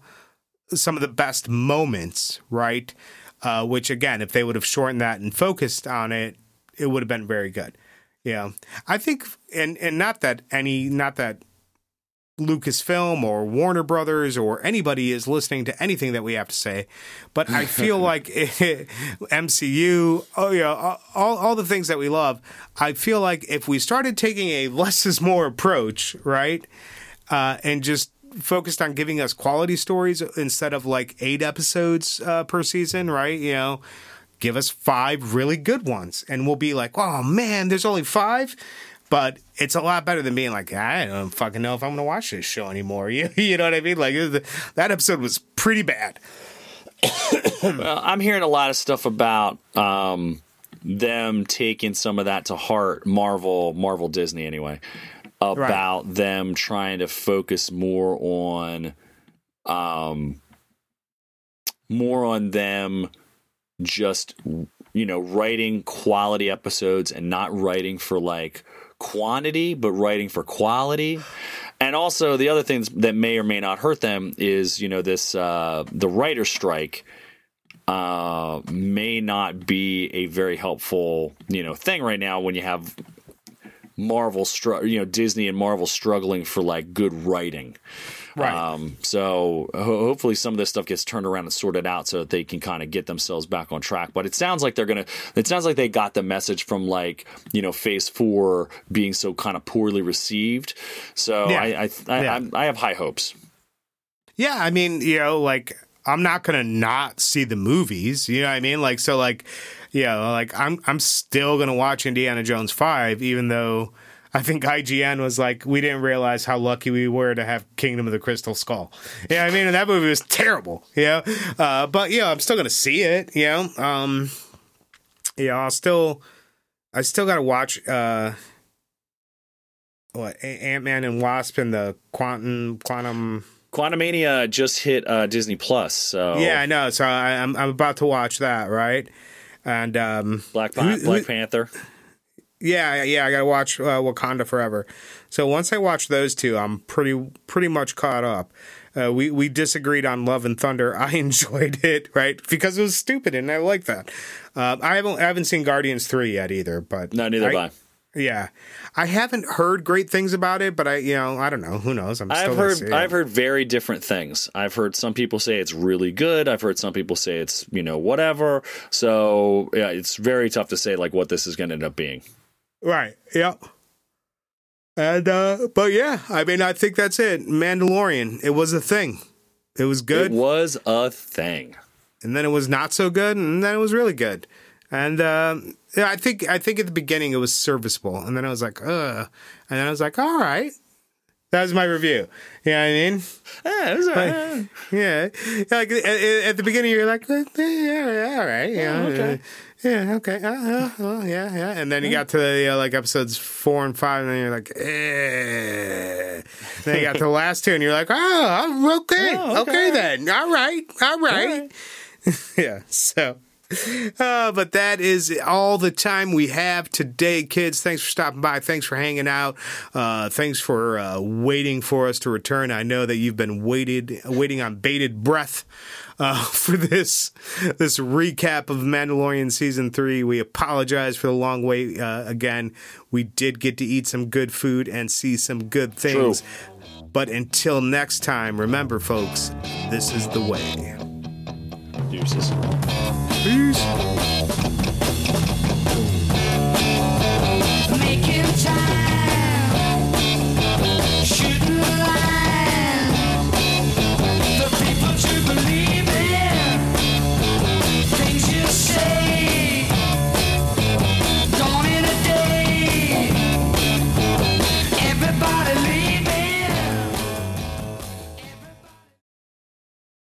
some of the best moments, right? Uh, which, again, if they would have shortened that and focused on it, it would have been very good. Yeah, I think, and and not that any, not that Lucasfilm or Warner Brothers or anybody is listening to anything that we have to say, but I feel like it, M C U, oh yeah, all all the things that we love. I feel like if we started taking a less is more approach, right, uh, and just focused on giving us quality stories instead of like eight episodes uh, per season, right? You know, give us five really good ones, and we'll be like, oh man, there's only five. But it's a lot better than being like, I don't fucking know if I'm going to watch this show anymore. You, you know what I mean? Like, that episode was pretty bad. Well, I'm hearing a lot of stuff about um, them taking some of that to heart, Marvel, Marvel Disney anyway, about right. them trying to focus more on, um, more on them just, you know, writing quality episodes and not writing for, like, quantity, but writing for quality. And also the other things that may or may not hurt them is, you know, this uh the writer strike uh may not be a very helpful, you know, thing right now when you have Marvel str- you know Disney and Marvel struggling for like good writing, right? Um so ho- hopefully some of this stuff gets turned around and sorted out so that they can kind of get themselves back on track. But it sounds like they're gonna it sounds like they got the message from, like, you know, phase four being so kind of poorly received. So yeah. I I I, yeah. I I have high hopes. Yeah, I mean, you know, like, I'm not gonna not see the movies, you know what I mean? Like, so like, yeah, like I'm I'm still going to watch Indiana Jones five, even though I think I G N was like, we didn't realize how lucky we were to have Kingdom of the Crystal Skull. Yeah, I mean, and that movie was terrible, you know? Uh, but, yeah, I'm still going to see it, you know? Um, yeah, I'll still, I still got to watch uh, what Ant-Man and Wasp and the Quantum, Quantum... Quantumania just hit uh, Disney Plus, so... Yeah, I know, so I, I'm I'm about to watch that, right? And um, Black Pan- who, Black Panther. Yeah, yeah, I gotta watch uh, Wakanda Forever. So once I watch those two, I'm pretty pretty much caught up. Uh, we we disagreed on Love and Thunder. I enjoyed it, right, because it was stupid, and I like that. Uh, I haven't I haven't seen Guardians three yet either, but no, neither have I. Yeah, I haven't heard great things about it, but I, you know, I don't know. Who knows? I'm still I've heard I've heard very different things. I've heard some people say it's really good. I've heard some people say it's, you know, whatever. So yeah, it's very tough to say like what this is going to end up being. Right. Yep. And uh, but yeah, I mean, I think that's it. Mandalorian. It was a thing. It was good. It was a thing. And then it was not so good. And then it was really good. And um, yeah, I think I think at the beginning it was serviceable, and then I was like, ugh, and then I was like, all right. That was my review. You know what I mean? Yeah, it was all right. Like, yeah. Like, at, at the beginning, you're like, eh, yeah, all right. Yeah, yeah, okay. Yeah, okay. Uh, uh, yeah, yeah. And then you got to, you know, like, episodes four and five, and then you're like, eh. Then you got to the last two, and you're like, oh, okay. Oh, okay. Okay, then. All right. All right. All right. Yeah, so. Uh, but that is all the time we have today, kids. Thanks for stopping by. Thanks for hanging out. Uh, thanks for uh, waiting for us to return. I know that you've been waited, waiting on bated breath uh, for this this recap of Mandalorian Season three. We apologize for the long wait. Uh, again, we did get to eat some good food and see some good things. True. But until next time, remember, folks, this is the way. Deuces. Peace. Making time.